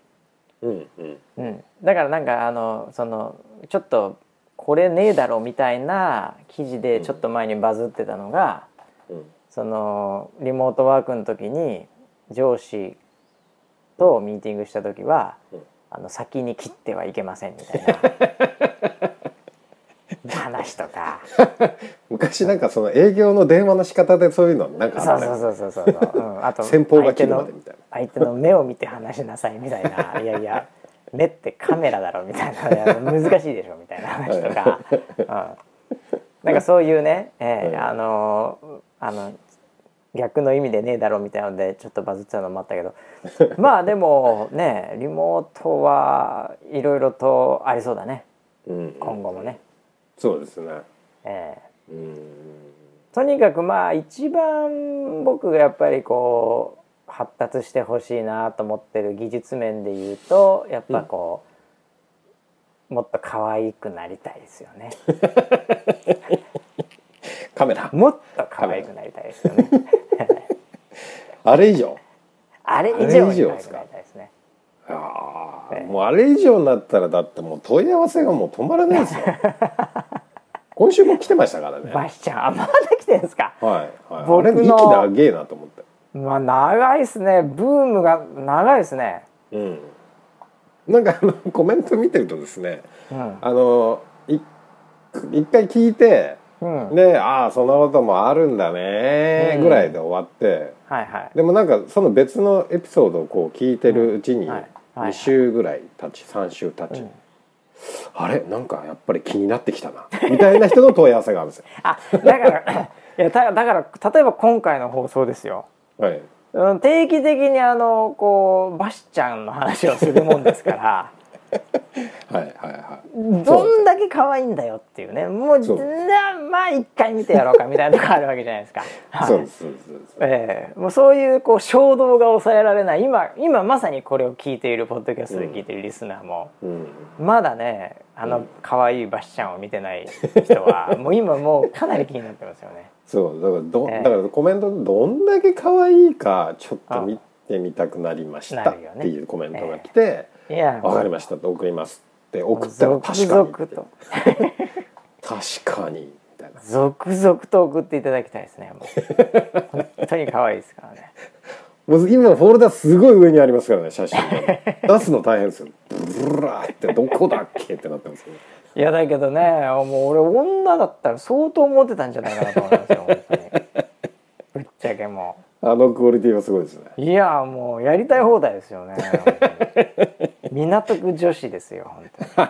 だからなんかそのちょっとこれねえだろみたいな記事でちょっと前にバズってたのが、そのリモートワークの時に上司とミーティングした時は。先に切ってはいけませんみたいな話とか昔なんかその営業の電話の仕方でそういうのなんかあったね。あと先方が切るまでみたいな、相手の目を見て話しなさいみたいな、いやいや目ってカメラだろみたいな、難しいでしょみたいな話とか、なんかそういうね、逆の意味でねえだろみたいなのでちょっとバズってたのもあったけど、まあでもねリモートはいろいろとありそうだね、今後もね。そうですね、とにかくまあ一番僕がやっぱりこう発達してほしいなと思ってる技術面で言うと、やっぱこう、もっと可愛くなりたいですよね。カメラもっと可愛くなりたいですよね。あれ以上に可愛くなりたいですね。もうあれ以上になったらだってもう問い合わせがもう止まらないですよ。今週も来てましたからね。バシちゃんまだ来てんですか。はいはい。僕の息長げえなと思って。まあ長いですね。ブームが長いですね。うん。なんかコメント見てるとですね。一回聞いて。でああそんなこともあるんだねぐらいで終わって、でもなんかその別のエピソードをこう聞いてるうちに2週ぐらい経ち3週経ち、あれなんかやっぱり気になってきたなみたいな人の問い合わせがあるんですよ。だから例えば今回の放送ですよ、定期的にこうバシちゃんの話をするもんですからはいはいはい、どんだけ可愛いんだよっていうね、もうまあ一回見てやろうかみたいなとこあるわけじゃないですかそうですそうですそうです、もうそういう、こう衝動が抑えられない、今まさにこれを聞いているポッドキャストで聞いているリスナーも、うん、まだね可愛いバシちゃんを見てない人は、うん、もう今もうかなり気になってますよねそうだからコメントどんだけ可愛いかちょっと見てみたくなりましたっていうコメントが来て、いや分かりましたと送りますって送ったら確かにと確かにみたいな続々と送っていただきたいですねもう本当に可愛いですからねもう今フォルダすごい上にありますからね写真出すの大変ですよブラーってどこだっけってなってますけどいやだけどねもう俺女だったら相当モテたんじゃないかなと思いますよ本当にぶっちゃけもうクオリティはすごいですねいやもうやりたい放題ですよね港区女子ですよ本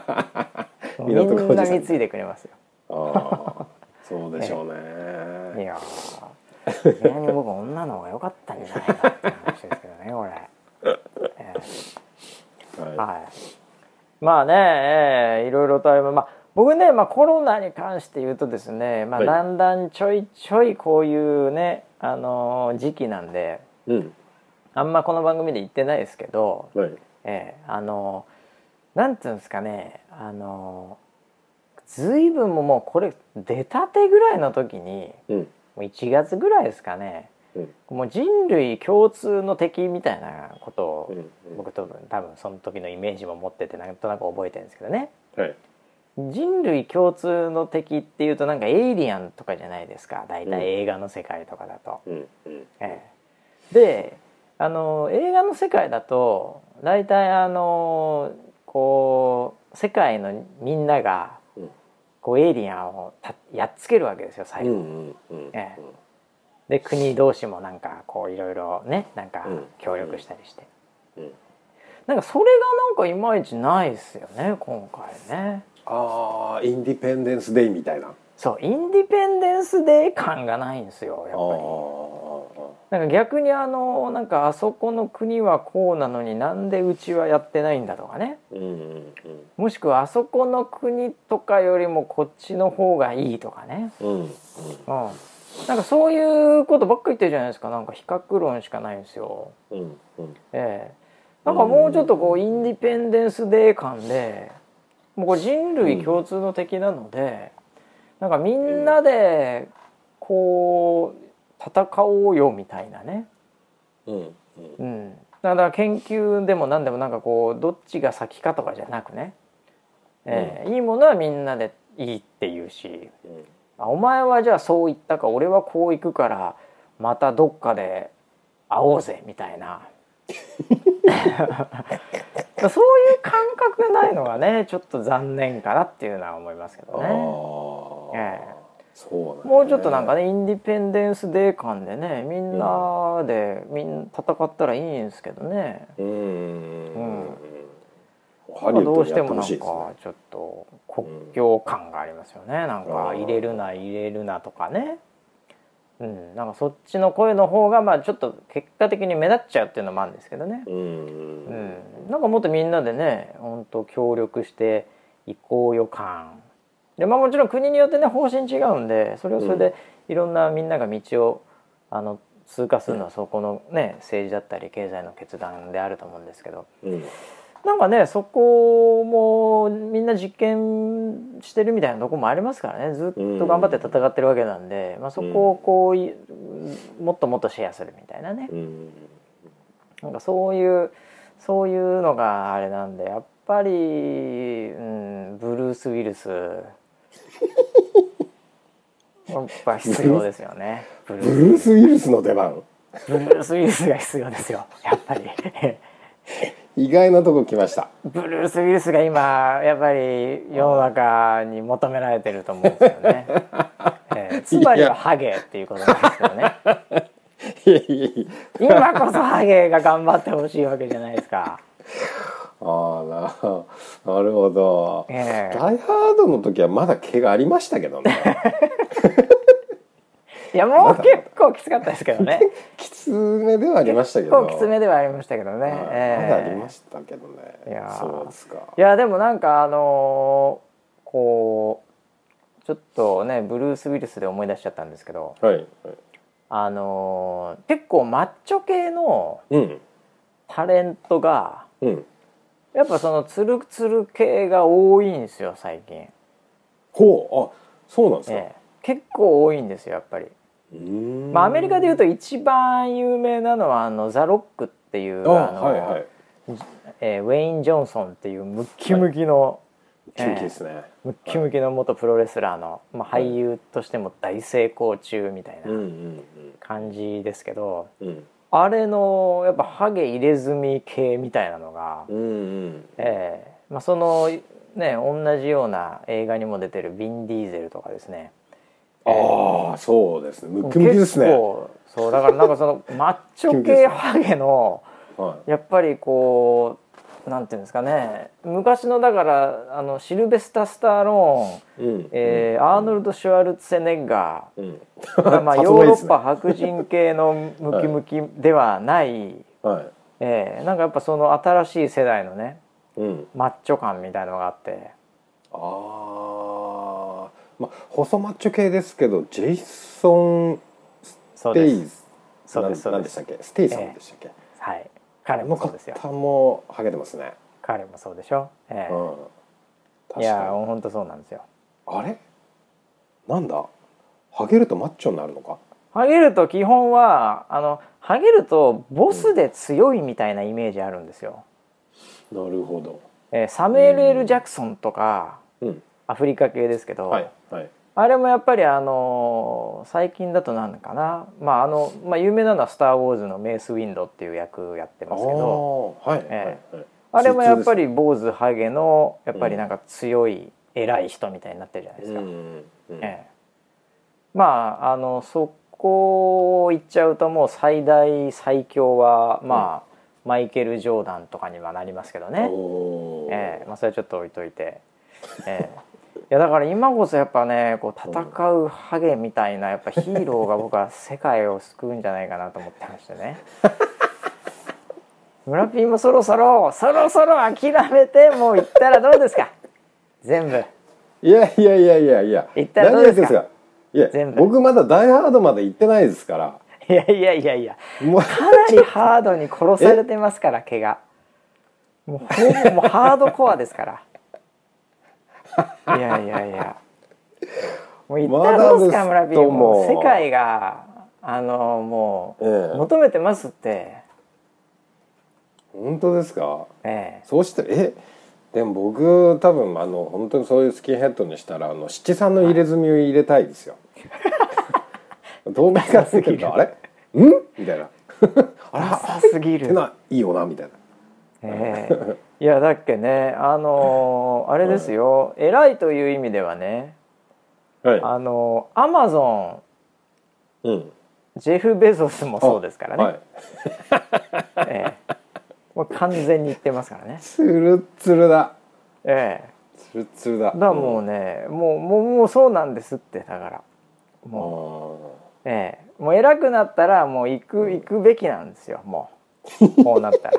当にみんな貢いでくれますよあそうでしょう ねいやー意外に僕女の方が良かったんじゃないかって話ですけどねこれ、はい、まあね、いろいろと僕ね、コロナに関して言うとですね、だんだんちょいちょいこういうね、時期なんで、うん、あんまこの番組で言ってないですけど、はいなんていうんですかね、随分もうこれ出たてぐらいの時に、うん、もう1月ぐらいですかね、うん、もう人類共通の敵みたいなことを、僕多分その時のイメージも持っててなんとなく覚えてるんですけどね、はい、人類共通の敵っていうとなんかエイリアンとかじゃないですか大体映画の世界とかだと、うんで映画の世界だと大体こう世界のみんながこうエイリアンをやっつけるわけですよ最後、で国同士もなんかこういろいろねなんか協力したりして、なんかそれがなんかいまいちないですよね今回ねインディペンデンスデイみたいなそうインディペンデンスデイ感がないんですよやっぱりなんか逆になんかあそこの国はこうなのになんでうちはやってないんだとかね、もしくはあそこの国とかよりもこっちの方がいいとかね、なんかそういうことばっかり言ってるじゃないですかなんか比較論しかないんですよ、なんかもうちょっとこうインディペンデンスデー感でもうこれ人類共通の敵なので、なんかみんなでこう戦おうよみたいなね、だから研究でも何でもなんかこうどっちが先かとかじゃなくね、いいものはみんなでいいっていうし、お前はじゃあそう言ったか俺はこう行くからまたどっかで会おうぜみたいなそういう感覚がないのがねちょっと残念かなっていうのは思いますけどね。そうね、もうちょっとなんかねインディペンデンスデー感でねみんなで、戦ったらいいんですけどねどうしてもなんかちょっと国境感がありますよね、なんか入れるなとかね、なんかそっちの声の方がちょっと結果的に目立っちゃうっていうのもあるんですけどねなんかもっとみんなでね本当協力していこうよ感でもちろん国によってね方針違うんでそれでいろんなみんなが道を通過するのはそこのね政治だったり経済の決断であると思うんですけど、なんかねそこもみんな実験してるみたいなとこもありますからねずっと頑張って戦ってるわけなんで、そこをこうもっともっとシェアするみたいなね、なんかそういうのがあれなんでやっぱり、ブルース・ウィルスやっぱ必要ですよね。ブルース・ウィルスの出番。ブルース・ウィルスが必要ですよ。やっぱり意外なとこ来ました。ブルース・ウィルスが今やっぱり世の中に求められてると思うんですよね。つまりはハゲっていうことなんですよね。今こそハゲが頑張ってほしいわけじゃないですか。なるほど、ダイハードの時はまだ毛がありましたけどねいやもう結構きつかったですけどねきつめではありましたけどね、まだありましたけどね、そうですか。いやでもなんかこうちょっとねブルース・ウィルスで思い出しちゃったんですけど、はいはい、結構マッチョ系のタレントが、うんうん、やっぱそのツルツル系が多いんですよ最近。ほう、あ、そうなんですか。結構多いんですよやっぱり。まあ、アメリカでいうと一番有名なのはザ・ロックっていうはいはいウェイン・ジョンソンっていうムッキムキの、はい、ムッキムキの元プロレスラーの、まあ、俳優としても大成功中みたいな感じですけど、うんうんうん、あれのやっぱハゲ入れ墨系みたいなのが、うんうんまあ、そのね同じような映画にも出てるヴィン・ディーゼルとかですね。あ、そうですね、ムッキムキですね。そうだからなんかそのマッチョ系ハゲのやっぱりこうなんていうんですかね、昔のだからシルベスタ・スタローン、うんアーノルド・シュワルツェネッガー、うんまあ、ヨーロッパ白人系のムキムキではない、はいなんかやっぱその新しい世代のね、うん、マッチョ感みたいなのがあって、まあ、細マッチョ系ですけどジェイソン・ステイソンでしたっけ、はい、彼もそうですよ。この方もハゲてますね。彼もそうでしょ、うん、いや本当そうなんですよ。あれなんだ、ハゲるとマッチョになるのか。ハゲると基本はハゲるとボスで強いみたいなイメージあるんですよ、うん、なるほど、サムエル・L・ジャクソンとか、うんアフリカ系ですけど、はいはい、あれもやっぱり最近だと何かな、まあまあ、有名なのは「スター・ウォーズ」のメース・ウィンドっていう役やってますけど、はいはい、あれもやっぱり坊主ハゲのやっぱりなんか強い、うん、偉い人みたいになってるじゃないですか、うんうんまあそこ行っちゃうともう最大最強はまあ、うん、マイケル・ジョーダンとかにはなりますけどね、まあ、それはちょっと置いといて。いやだから今こそやっぱねこう戦うハゲみたいなやっぱヒーローが僕は世界を救うんじゃないかなと思ってましてね村ピーもそろそろ諦めてもう行ったらどうですか全部。いや行ったらどうですか全部。僕まだダイハードまで行ってないですから。いやもうかなりハードに殺されてますから毛がもうほぼもうハードコアですからいやもう言ったらどうですか、ま、村 P もう世界がもう、求めてますって。本当ですか、そうしてでも僕多分本当にそういうスキンヘッドにしたら七三の入れ墨を入れたいですよ透明化すぎるあれんみたいなあらすぎるってないいよなみたいないやだっけねあれですよ、はい、偉いという意味ではね、はい、アマゾン、うん、ジェフ・ベゾスもそうですからね、はいもう完全に言ってますからねツルツルだ、ツルツルだ。だからもうね、うん、もうそうなんですって。だからもう偉くなったらもう行くべきなんですよもうこうなったら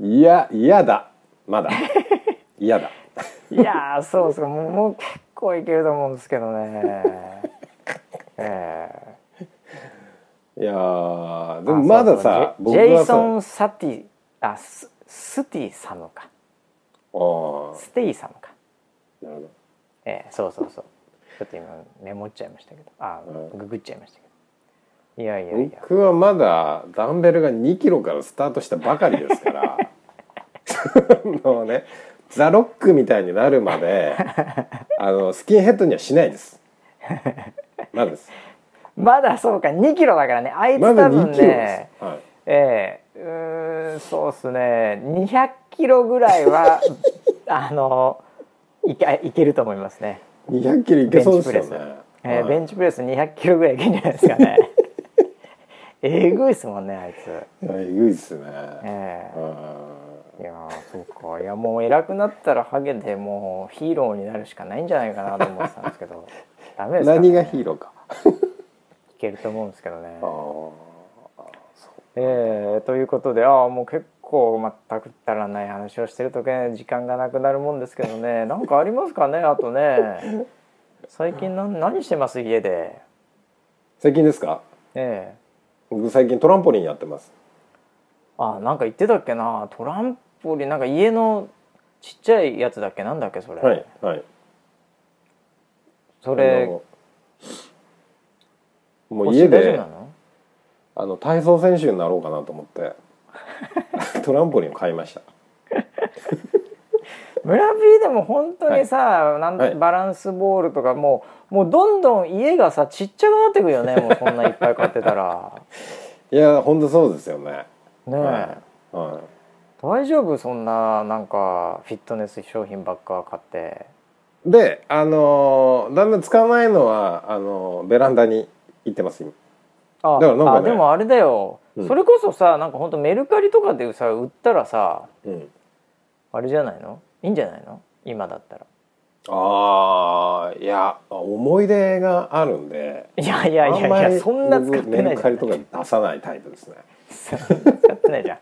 いやだまだ嫌だいやそうですかもう結構いけると思うんですけどねいやでもまださ僕はジェイソン・サティスティサムかステイサムか。なるほど、そうちょっと今メモっちゃいましたけどググっちゃいましたけど。いや僕はまだダンベルが2キロからスタートしたばかりですからもうねザ・ロックみたいになるまでスキンヘッドにはしないですまだです。まだそうか2キロだからねあいつ多分ね、まはいそうですね200キロぐらいはいけると思いますね。200キロいけそうですよね。ベンチプレス200キロぐらいいけるんじゃないですかねえぐいっすもんねあいつ。えぐいっすね、いやーそうか、いやもう偉くなったらハゲでもうヒーローになるしかないんじゃないかなと思ってたんですけどダメですかね、何がヒーローかいけると思うんですけどね。ということで、もう結構全く足らない話をしてるとね、時間がなくなるもんですけどね。なんかありますかね、あとね。最近何してます、家で。最近ですか。僕最近トランポリンやってます。なんか言ってたっけな、トランポリン、なんか家のちっちゃいやつだっけ、なんだっけそれ。はいはい。それもう家で。体操選手になろうかなと思ってトランポリンを買いました村 B でも本当にさ、バランスボールとかもうどんどん家がさちっちゃくなってくよね、もうそんないっぱい買ってたらいや本当そうですよね。大丈夫、そんななんかフィットネス商品ばっか買ってで、だんだん使わないのはベランダに行ってます今。だからなんかね、でもあれだよ、それこそさ、なんか本当メルカリとかでさ売ったらさ、あれじゃないの、いいんじゃないの今だったら。いや思い出があるんで、いやそんな使ってないじゃん、メルカリとか出さないタイプですね使ってないじゃん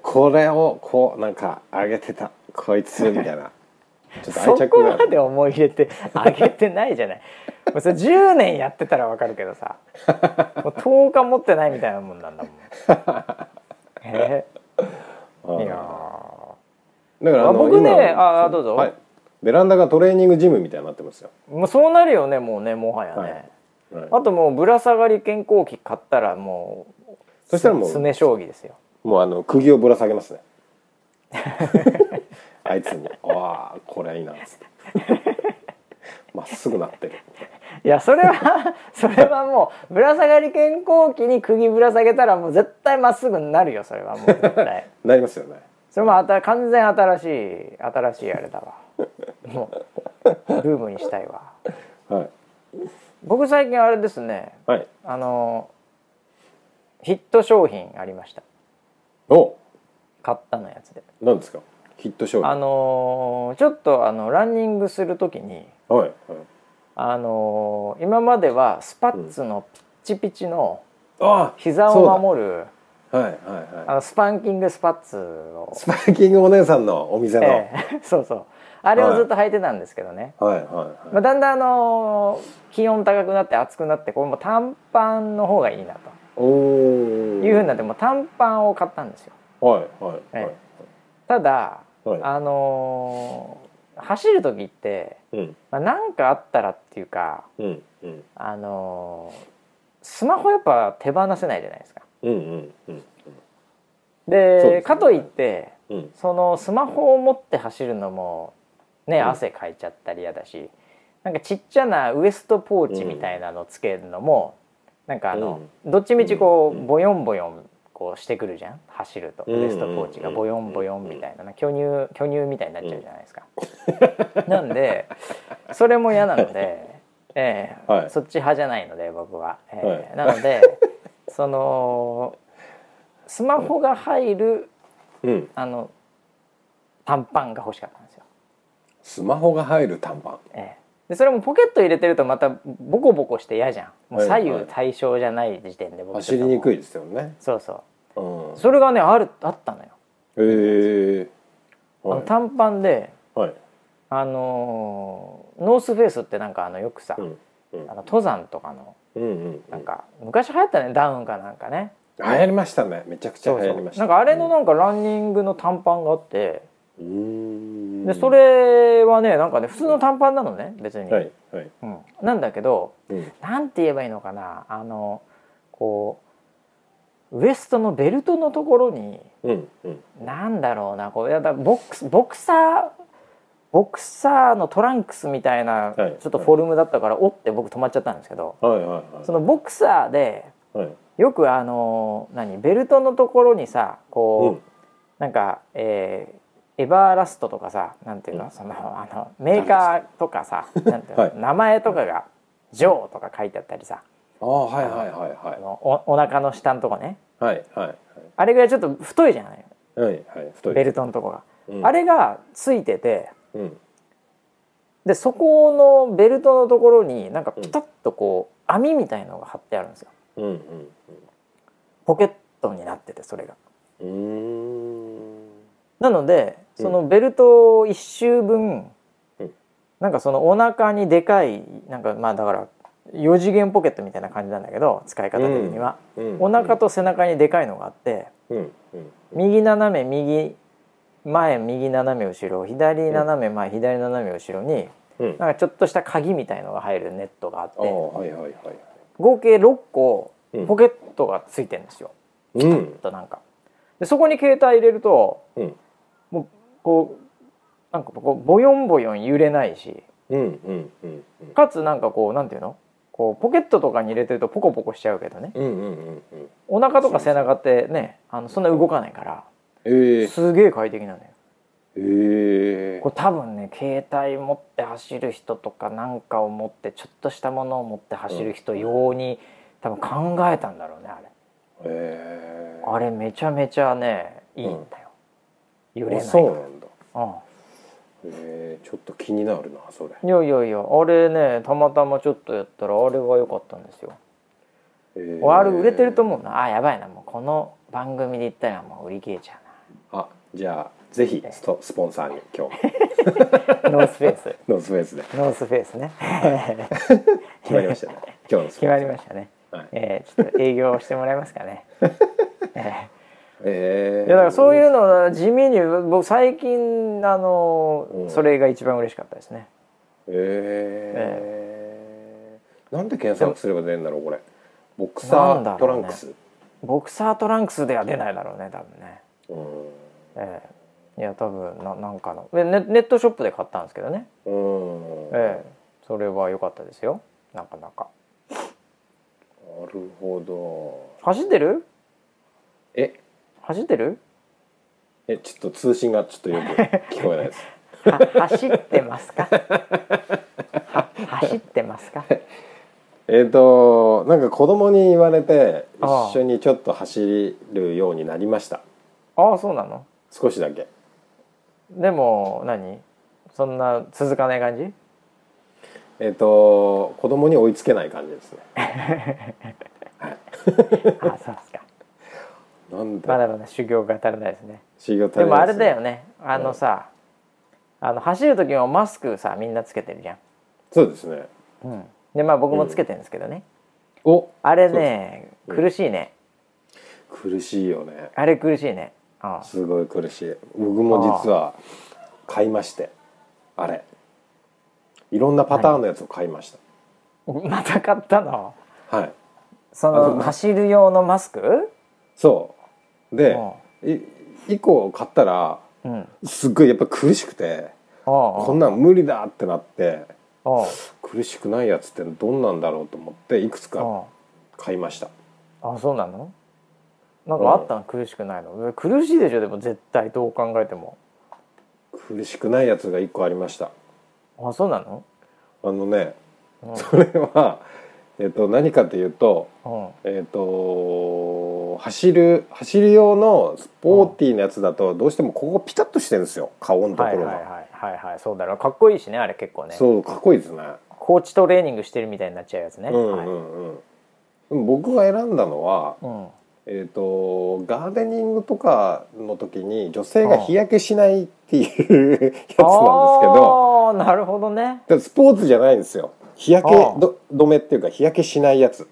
これをこうなんか上げてたこいつみたいなちょっと愛着がある。そこまで思い入れて上げてないじゃないもうそれ10年やってたら分かるけどさもう10日持ってないみたいなもんなんだもんいやだから僕ね、どうぞ、ベランダがトレーニングジムみたいになってますよ。もうそうなるよね、もうね、もはやね、あともうぶら下がり健康器買ったらもうそしたらもう詰め将棋ですよ。もう釘をぶら下げますねあいつにこれいいなまっすぐなってる。いやそれはもうぶら下がり健康器に釘ぶら下げたらもう絶対まっすぐになるよ。それはもう絶対なりますよね。それも完全新しいあれだわもうブームにしたいわ。僕最近あれですね、ヒット商品ありました。買ったのやつで。何ですかヒット商品。ちょっとランニングする時に、今まではスパッツのピッチピチの膝を守る、スパンキングスパッツを、スパンキングお姉さんのお店の、そうそう、あれをずっと履いてたんですけどね、だんだん気温高くなって暑くなって、これも短パンの方がいいなというふうになって、もう短パンを買ったんですよ。ただ、走る時ってなんかあったらっていうか、スマホやっぱ手放せないじゃないですか。でかといって、そのスマホを持って走るのもね、汗かいちゃったりやだし、なんかちっちゃなウエストポーチみたいなのつけるのも、なんかどっちみちこうボヨンボヨンこうしてくるじゃん、走るとウエストポーチがボヨンボヨンみたいな、巨乳みたいになっちゃうじゃないですかなんでそれも嫌なので、そっち派じゃないので僕は、なのでそのスマホが入る、短パンが欲しかったんですよ。スマホが入る短パン、でそれもポケット入れてるとまたボコボコして嫌じゃん、もう左右対称じゃない時点で僕走りにくいですよね。そうそう、それがねあったのよ。短パンで、ノースフェイスってなんかよくさ、登山とかの、なんか昔流行ったね、ダウンかなんかね、流行りましたね、めちゃくちゃ流行りました。そうそう、なんかあれのなんかランニングの短パンがあって、でそれはねなんかね普通の短パンなのね別に、なんだけど、なんて言えばいいのかな、こうウエストのベルトのところに、なんだろうな、こうやっぱボクサーのトランクスみたいなちょっとフォルムだったから、おって僕止まっちゃったんですけど、そのボクサーで、よくベルトのところにさこう、なんか、エバーラストとかさ、なんていうの、そのメーカーとかさなんていうの、名前とかがジョーとか書いてあったりさ。お腹の下のとこね、あれぐらいちょっと太いじゃない、はいはい、ベルトのとこが、うん、あれがついてて、うん、でそこのベルトのところになんかピタッとこう、うん、網みたいのが張ってあるんですよ、うんうんうん、ポケットになっててそれがなのでそのベルトを1周分、うん、なんかそのお腹にでかいなんかまあだから4次元ポケットみたいな感じなんだけど使い方的には、うんうん、お腹と背中にでかいのがあって、うんうん、右斜め右前右斜め後ろ左斜め前、うん、左斜め後ろに、うん、なんかちょっとした鍵みたいのが入るネットがあって、はいはいはい、合計6個ポケットがついてるんですよ、うん、ピタッとなんかでそこに携帯入れると、うん、もうこうなんかこうボヨンボヨン揺れないし、うんうんうんうん、かつなんかこうなんていうのこうポケットとかに入れてるとポコポコしちゃうけどね、うんうんうんうん、お腹とか背中ってねそんな動かないから、すげえ快適なのよ、これ多分ね携帯持って走る人とかなんかを持ってちょっとしたものを持って走る人用に、うん、多分考えたんだろうねあれ、あれめちゃめちゃねいいんだよ、うん、揺れないから、そうなんだ、うんちょっと気になるなそれ。いやいやいやあれねたまたまちょっとやったらあれが良かったんですよ、あれ売れてると思うなあやばいなもうこの番組で言ったらもう売り切れちゃうなあじゃあぜひスポンサーに今日ノースフェイスノースフェイスでノースフェイスね決まりましたね今日のスポンサー決まりましたね、はいちょっと営業してもらえますかねいやだからそういうの地味に僕最近それが一番嬉しかったですね。なんで検索すれば出るんだろうこれ。ボクサートランクス、ね、ボクサートランクスでは出ないだろうね多分ね。いや多分なんかのネットショップで買ったんですけどね。それは良かったですよ。なかなか。なるほど。走ってる？走ってる？ちょっと通信がちょっとよく聞こえないです走ってますか走ってますかなんか子供に言われて一緒にちょっと走るようになりました。ああそうなの。少しだけでもそんな続かない感じ？子供に追いつけない感じですねはいあそうですか。なんだまだまだ修行が足りないですね。修行足りないですね。でもあれだよねさ、うん、走る時もマスクさみんなつけてるじゃん。そうですね、うん、でまあ僕もつけてるんですけどね、うん、あれね、うん、苦しいね。苦しいよねあれ。苦しいね。ああすごい苦しい。僕も実は買いまして あれいろんなパターンのやつを買いました。また買ったの？はいその走る用のマスク？そうで、1個買ったら、うん、すっごいやっぱ苦しくて、こんなん無理だってなって、苦しくないやつってどんなんだろうと思っていくつか買いました。あ、そうなの？なんかあったの、うん、苦しくないの。苦しいでしょでも絶対どう考えても。苦しくないやつが1個ありました。あ、そうなの？うん、それは何かというと、走る用のスポーティーなやつだとどうしてもここピタッとしてるんですよ顔のところが。はいはいはいはい、はい、そうだろう。かっこいいしねあれ結構ね。そうかっこいいですね。高地トレーニングしてるみたいになっちゃうやつね。うんうんうん。はい、僕が選んだのは、うん、ガーデニングとかの時に女性が日焼けしないっていうやつなんですけど。ああなるほどね。スポーツじゃないんですよ。日焼け止めっていうか日焼けしないやつ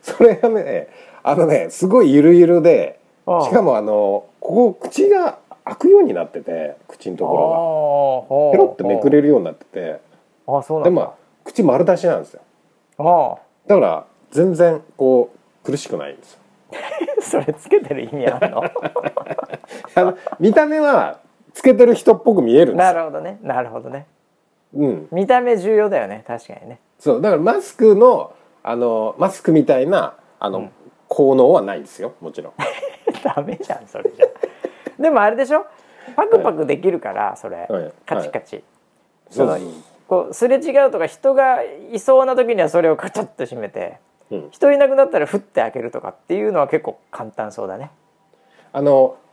それがねすごいゆるゆるでしかもここ口が開くようになってて口のところがペロってめくれるようになっててあそうなんだ。でも口丸出しなんですよ。あだから全然こう苦しくないんですよそれつけてる意味あるの見た目はつけてる人っぽく見えるんですよ。なるほどねなるほどね。うん、見た目重要だよね確かにね。そうだからマスクのマスクみたいなうん、効能はないんですよもちろんダメじゃんそれじゃでもあれでしょパクパクできるから、はい、それ、はい、カチカチ、はい、こうすれ違うとか人がいそうな時にはそれをカチャッと閉めて、うん、人いなくなったらフッて開けるとかっていうのは結構簡単そうだね。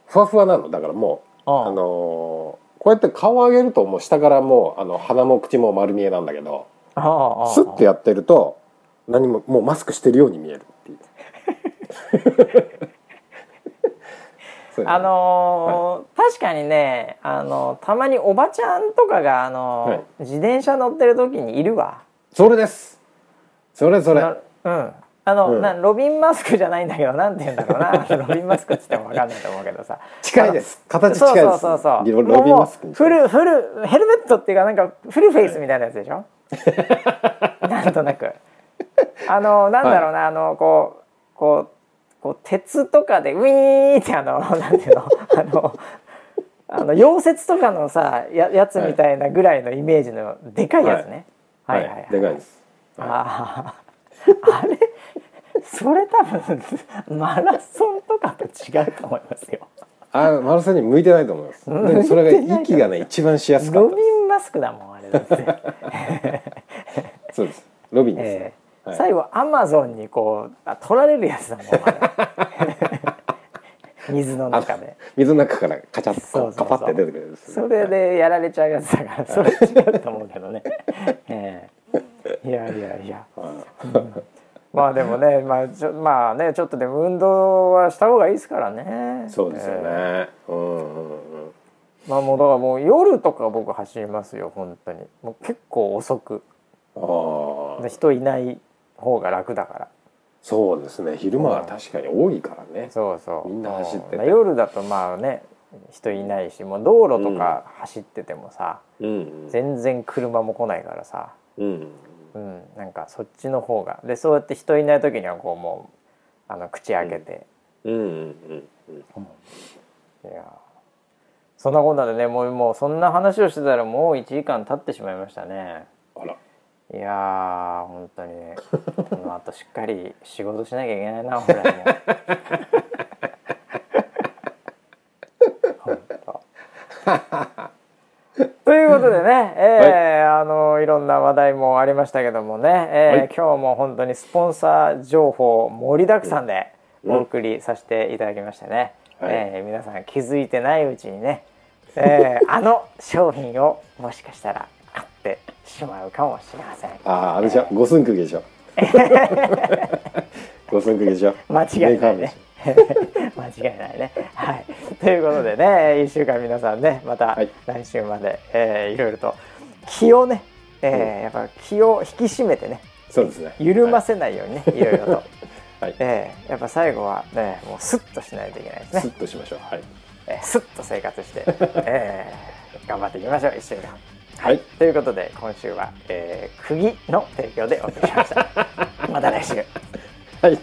ふわふわなのだからもうこうやって顔を上げるともう下からもう鼻も口も丸見えなんだけど、スッてやってると何ももうマスクしてるように見えるっていうはい、確かにねたまにおばちゃんとかがはい、自転車乗ってる時にいるわ。それですそれうんロビンマスクじゃないんだけどなんて言うんだろうなロビンマスクっつっても分かんないと思うけどさ近いです形近いですそうロビンマスクもうフルヘルメットっていうかなんかフルフェイスみたいなやつでしょ、はい、なんとなくなんだろうな、はい、こう鉄とかでウィーンってなんていうの溶接とかのさ やつみたいなぐらいのイメージのでかいやつね、はい、はいはいはいでかいです、はい、あれそれ多分マラソンとかと違うと思いますよマラソンに向いてないと思いますでもそれが息がね一番しやすかったですロビンマスクだもんあれだってそうですロビンですね、はい、最後アマゾンにこう取られるやつだもん水の中で水の中からカチャッとカパッて出てくるんです、ね、それでやられちゃうやつだから、はい、それ違うと思うけどね、いや、うん、まあでもね、まあねちょっとでも運動はした方がいいですからねそうですよね、まあもうだからもう夜とか僕走りますよ本当にもう結構遅く人いない方が楽だからそうですね昼間は確かに多いからね、うん、そうみんな走ってて夜だとまあね人いないしもう道路とか走っててもさ、うん、全然車も来ないからさ、なんかそっちの方がでそうやって人いない時にはこうもう口開けて、いやそんなこんなでねもうそんな話をしてたらもう1時間経ってしまいましたねあらいやー本当にねこの後しっかり仕事しなきゃいけないな俺も本当ということでね、はい、いろんな話題もありましたけどもね、はい、今日も本当にスポンサー情報盛りだくさんでお送りさせていただきましてね、皆さん気づいてないうちにね、商品をもしかしたら買ってしまうかもしれません。あれじゃ五寸釘でしょ。五寸釘でしょ。間違いないね。間違いないね。はい。ということでね、一週間皆さんね、また来週まで、いろいろと気をね、やっぱ気を引き締めてね、そうですね。緩ませないようにね、いろいろと。はい。やっぱ最後はね、もうスッとしないといけないですね。スッとしましょう。はい。スッと生活して、頑張っていきましょう一週間。はい、ということで今週は、釘の提供でお送りしましたまた来週はい。